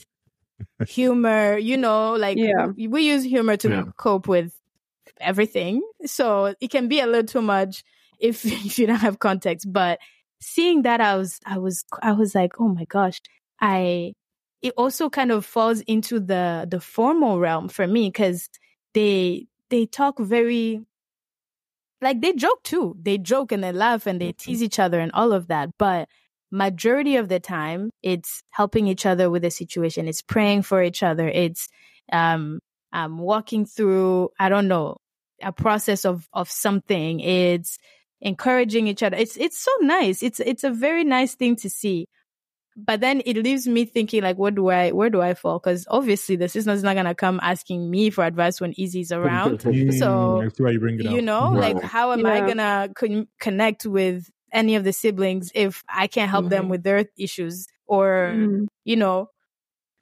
humor. You know, like yeah. we, we use humor to yeah. cope with everything. So it can be a little too much if if you don't have context. But seeing that, I was I was I was like, oh my gosh, I. It also kind of falls into the the formal realm for me because. They they talk very, like they joke too. They joke and they laugh and they tease each other and all of that. But majority of the time, it's helping each other with the situation. It's praying for each other. It's um, um walking through, I don't know, a process of of something. It's encouraging each other. It's it's so nice. It's it's a very nice thing to see. But then it leaves me thinking, like, what do I, where do I fall? Because obviously the sister's not going to come asking me for advice when Izzy's around. So, you know, like, how am yeah. I going to con- connect with any of the siblings if I can't help mm-hmm. them with their issues? Or, mm-hmm. you know,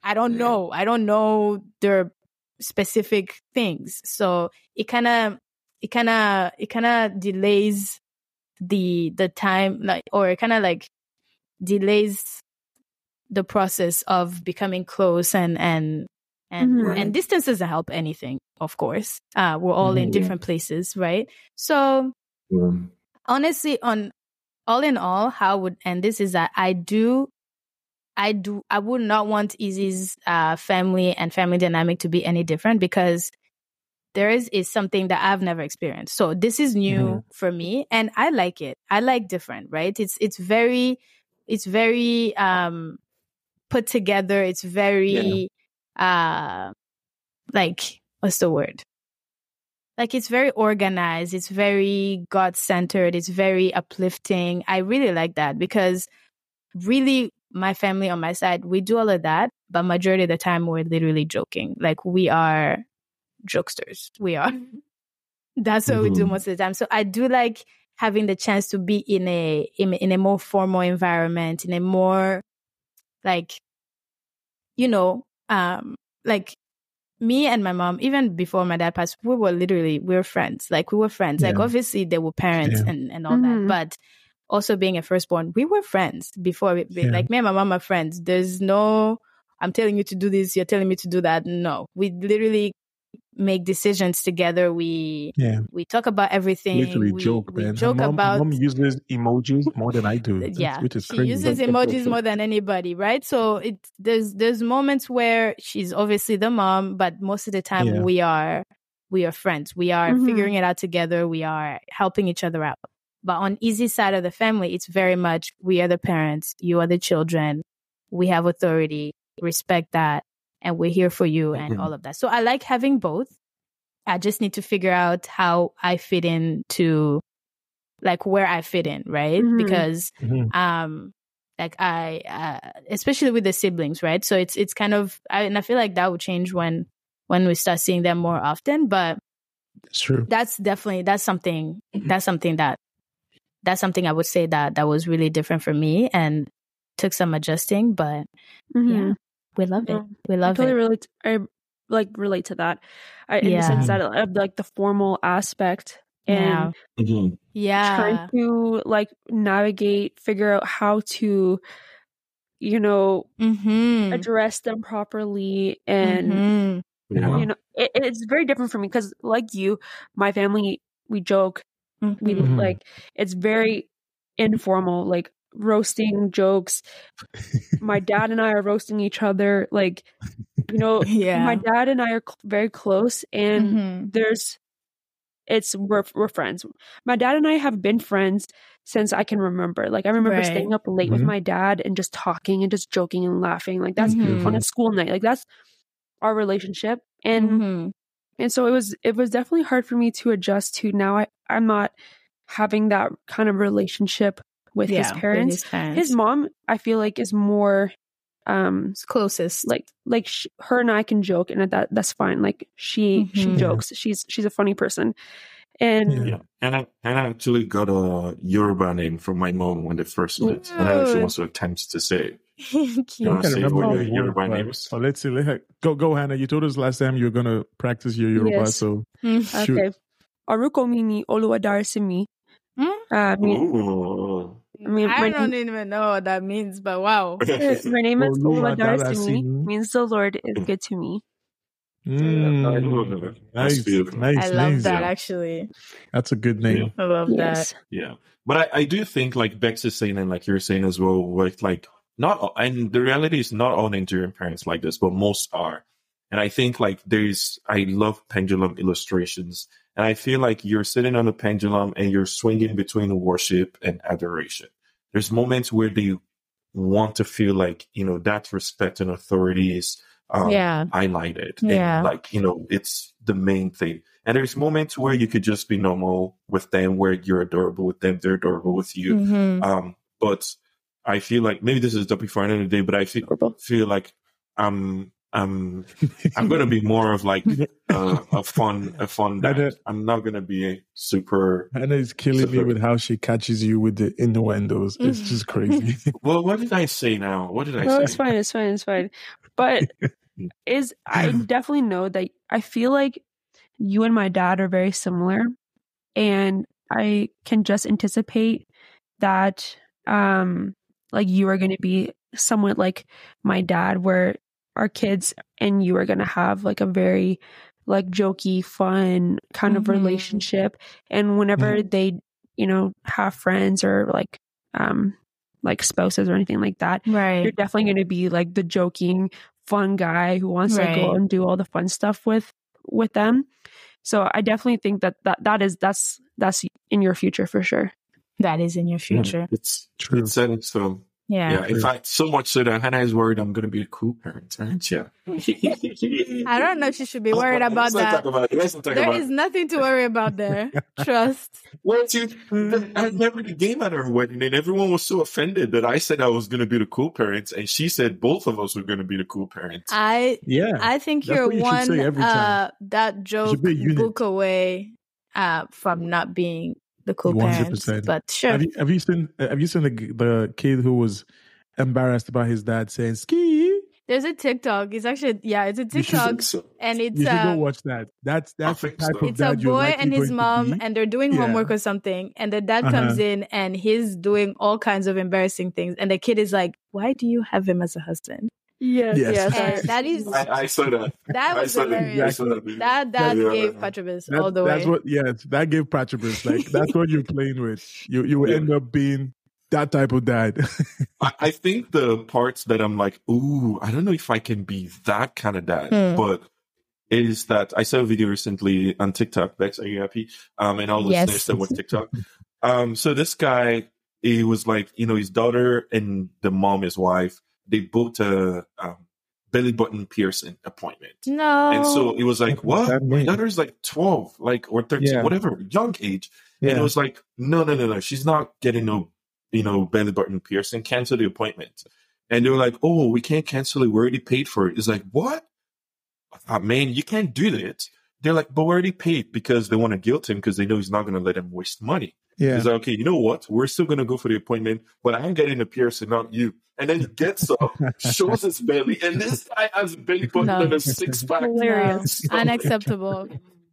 I don't yeah. know. I don't know their specific things. So it kind of, it kind of, it kind of delays the, the time, like, or it kind of like delays the process of becoming close and and and, mm-hmm. and distance doesn't help anything, of course. Uh, we're all mm-hmm. in different places, right? So yeah. honestly, on all in all, how I would end this is that I do I do I would not want Izzy's uh, family and family dynamic to be any different because there is, is something that I've never experienced. So this is new mm-hmm. for me and I like it. I like different, right? It's it's very it's very um put together. It's very, yeah. uh, like, what's the word? Like, it's very organized. It's very God-centered. It's very uplifting. I really like that because really my family on my side, we do all of that. But majority of the time, we're literally joking. Like, we are jokesters. We are. That's what mm-hmm. we do most of the time. So I do like having the chance to be in a in, in a more formal environment, in a more... Like, you know, um, like me and my mom, even before my dad passed, we were literally, we were friends. Like, we were friends. Yeah. Like, obviously, they were parents yeah. and, and all mm-hmm. that. But also being a firstborn, we were friends before. We, yeah. Like, me and my mom are friends. There's no, I'm telling you to do this, you're telling me to do that. No, we literally make decisions together. We yeah. we talk about everything. Literally we, joke, we man. Joke mom, about. Mom uses emojis more than I do. yeah, which is she crazy. Uses emojis more than anybody, right? So it there's there's moments where she's obviously the mom, but most of the time yeah. we are we are friends. We are mm-hmm. figuring it out together. We are helping each other out. But on Izzy's side of the family, it's very much we are the parents, you are the children, we have authority, respect that. And we're here for you and mm-hmm. all of that. So I like having both. I just need to figure out how I fit in to, like, where I fit in, right? Mm-hmm. Because, mm-hmm. um, like, I, uh, especially with the siblings, right? So it's it's kind of, I, and I feel like that will change when when we start seeing them more often. But that's true. That's definitely that's something mm-hmm. that's something that that's something I would say that that was really different for me and took some adjusting, but mm-hmm. yeah. We love it. Yeah. We love I totally it. Relate to, I like relate to that I, in yeah. the sense that like the formal aspect and mm-hmm. yeah, trying to like navigate, figure out how to, you know, mm-hmm. address them properly, and mm-hmm. yeah. you know, it, it's very different for me because, like you, my family, we joke, mm-hmm. we like, it's very informal, like roasting jokes. My dad and I are roasting each other, like, you know, yeah. my dad and I are cl- very close, and mm-hmm. there's, it's, we're, we're friends. My dad and I have been friends since I can remember. Like, I remember right. staying up late mm-hmm. with my dad and just talking and just joking and laughing. Like, that's mm-hmm. on a school night. Like, that's our relationship. And mm-hmm. and so it was, it was definitely hard for me to adjust to now. I, I'm not having that kind of relationship with yeah, his parents. With his parents. His mom, I feel like, is more... um closest, like like sh- her and I can joke, and that that's fine. Like she mm-hmm. she jokes, she's she's a funny person, and yeah. and I and I actually got a Yoruba name from my mom when they first met, and I actually also attempted to say it. You know, say what your Yoruba name is. Oh, let's see. Let's, go go Hannah. You told us last time you were gonna practice your Yoruba, yes. so mm-hmm. shoot. Okay. Oruko mi ni Oluwadarisimi. I, mean, I don't name, even know what that means, but wow. My name is Oluwadarasimi, means the Lord is good to me. Mm, nice, nice. I love nice, that, yeah. actually. That's a good name. Yeah. I love yes. that. Yeah. But I, I do think, like Bex is saying, and like you're saying as well, with like, not all, and the reality is not all Nigerian parents like this, but most are. And I think, like, there's, I love pendulum illustrations. And I feel like you're sitting on a pendulum and you're swinging between worship and adoration. There's moments where they want to feel like, you know, that respect and authority is um, yeah. highlighted. Yeah. And like, you know, it's the main thing. And there's moments where you could just be normal with them, where you're adorable with them, they're adorable with you. Mm-hmm. Um, but I feel like, maybe this is the topic for another day, but I feel, feel like I'm... Um, I'm going to be more of like uh, a fun, a fun dad. I'm not going to be a super. Hannah is killing super... me with how she catches you with the innuendos. It's just crazy. Well, what did I say now? What did I no, say? No, it's fine. It's fine. It's fine. But is I definitely know that I feel like you and my dad are very similar, and I can just anticipate that, um, like you are going to be somewhat like my dad, where our kids and you are going to have like a very like jokey, fun kind mm-hmm. of relationship. And whenever mm-hmm. they, you know, have friends or like, um, like spouses or anything like that, right. you're definitely going to be like the joking, fun guy who wants right. to go and do all the fun stuff with, with them. So I definitely think that, that, that is, that's, that's in your future for sure. That is in your future. Yeah, it's true. It's set in stone. Yeah. yeah in fact, so much so that Hannah is worried I'm going to be a cool parent, aren't you? I don't know if she should be worried about that. About there about is it. Nothing to worry about there. Trust. Well, dude, I remember the game at her wedding, and everyone was so offended that I said I was going to be the cool parent, and she said both of us were going to be the cool parents. I yeah. I think you're you one uh, that joke book away uh, from not being the cool parents, but sure. Have you, have you seen? Have you seen the, the kid who was embarrassed about his dad saying "ski"? There's a TikTok. It's actually yeah, it's a TikTok, should, and it's you should uh, go watch that. That's that's the type so. Of it's dad a boy and his mom, and they're doing yeah. homework or something, and the dad uh-huh. comes in and he's doing all kinds of embarrassing things, and the kid is like, "Why do you have him as a husband?" Yes, yes. yes. And that is. I, I saw that. That was I saw hilarious. Exactly. That that yeah, gave yeah. Patrobas all the that's way. What, yes, that gave Patrobas. Like that's what you're playing with. You you yeah. end up being that type of dad. I, I think the parts that I'm like, ooh, I don't know if I can be that kind of dad, mm. but is that I saw a video recently on TikTok. Bex, are you happy? Um, and all the yes. listeners that went TikTok. Um, so this guy, he was like, you know, his daughter and the mom, his wife. They booked a um, belly button piercing appointment. No. And so it was like, what? My daughter's like twelve, like, or thirteen, yeah. whatever, young age. Yeah. And it was like, no, no, no, no. She's not getting no, you know, belly button piercing. Cancel the appointment. And they were like, oh, we can't cancel it. We already paid for it. It's like, what? Oh, man, you can't do that. They're like, but we already paid, because they want to guilt him because they know he's not going to let them waste money. Yeah. He's like, okay, you know what? We're still going to go for the appointment, but I'm getting a piercing, not you. And then he gets up, shows his belly, and this guy has a belly button no. and a six pack. Hilarious. Unacceptable.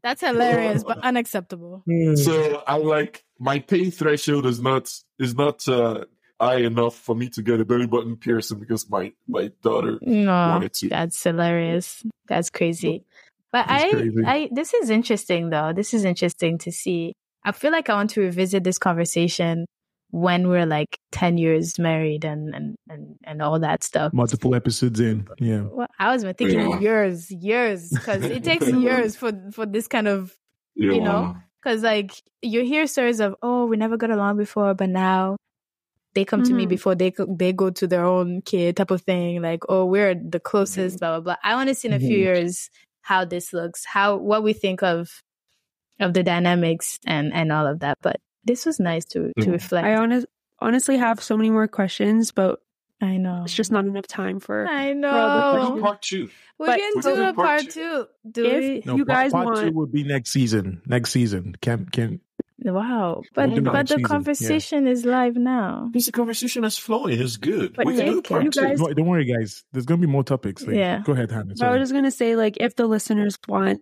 That's hilarious, but unacceptable. So I like my pain threshold is not is not uh, high enough for me to get a belly button piercing because my my daughter no, wanted to. That's hilarious. That's crazy. But that's I, crazy. I this is interesting though. This is interesting to see. I feel like I want to revisit this conversation when we're like ten years married and, and, and, and all that stuff. Multiple episodes in, yeah. Well, I was thinking yeah. years, years, because it takes years for, for this kind of, yeah. you know, because like you hear stories of, oh, we never got along before, but now they come mm-hmm. to me before they they go to their own kid type of thing. Like, oh, we're the closest, blah, blah, blah. I want to see in a mm-hmm. few years how this looks, how what we think of of the dynamics and, and all of that, but this was nice to, to reflect. I honest, honestly have so many more questions, but I know it's just not enough time for. I know. For part two. We but can do a part two. Do if we? No, you guys part want. Part two would be next season. Next season. Can can. Wow, but we'll but the season. conversation yeah. is live now. This conversation is flowing. It's good. But we can do part two. Guys... No, don't worry, guys. There's gonna be more topics. Like, yeah. Go ahead, Hannah. I was just gonna say, like, if the listeners want,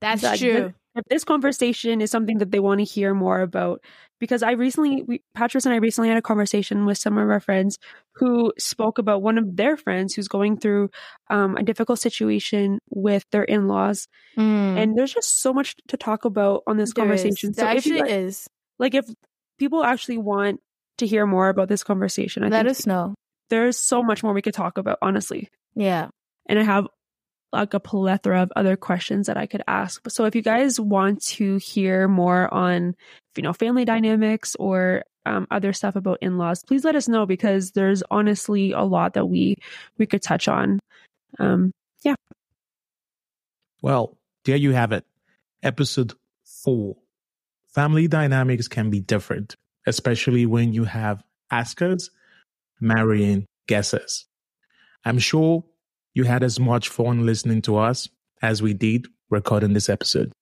that's that, true. That, if this conversation is something that they want to hear more about, because I recently, we, Patrick and I recently had a conversation with some of our friends who spoke about one of their friends who's going through um, a difficult situation with their in-laws. Mm. And there's just so much to talk about on this there conversation. Is. So there if actually you, is. Like if people actually want to hear more about this conversation, I Let think us know. There's so much more we could talk about, honestly. Yeah. And I have like a plethora of other questions that I could ask. So if you guys want to hear more on, you know, family dynamics or um, other stuff about in-laws, please let us know, because there's honestly a lot that we we could touch on. Um, yeah. Well, there you have it. Episode four. Family dynamics can be different, especially when you have askers marrying guessers. I'm sure you had as much fun listening to us as we did recording this episode.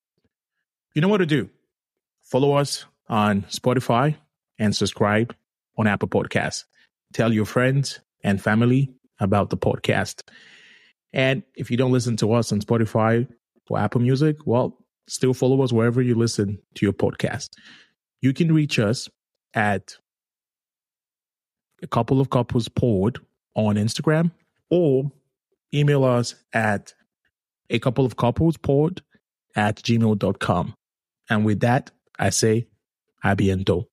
You know what to do. Follow us on Spotify and subscribe on Apple Podcasts. Tell your friends and family about the podcast. And if you don't listen to us on Spotify or Apple Music, well, still follow us wherever you listen to your podcast. You can reach us at A Couple of Couples Pod on Instagram, or email us at a couple of couples pod at gmail dot com. And with that, I say, habiendo.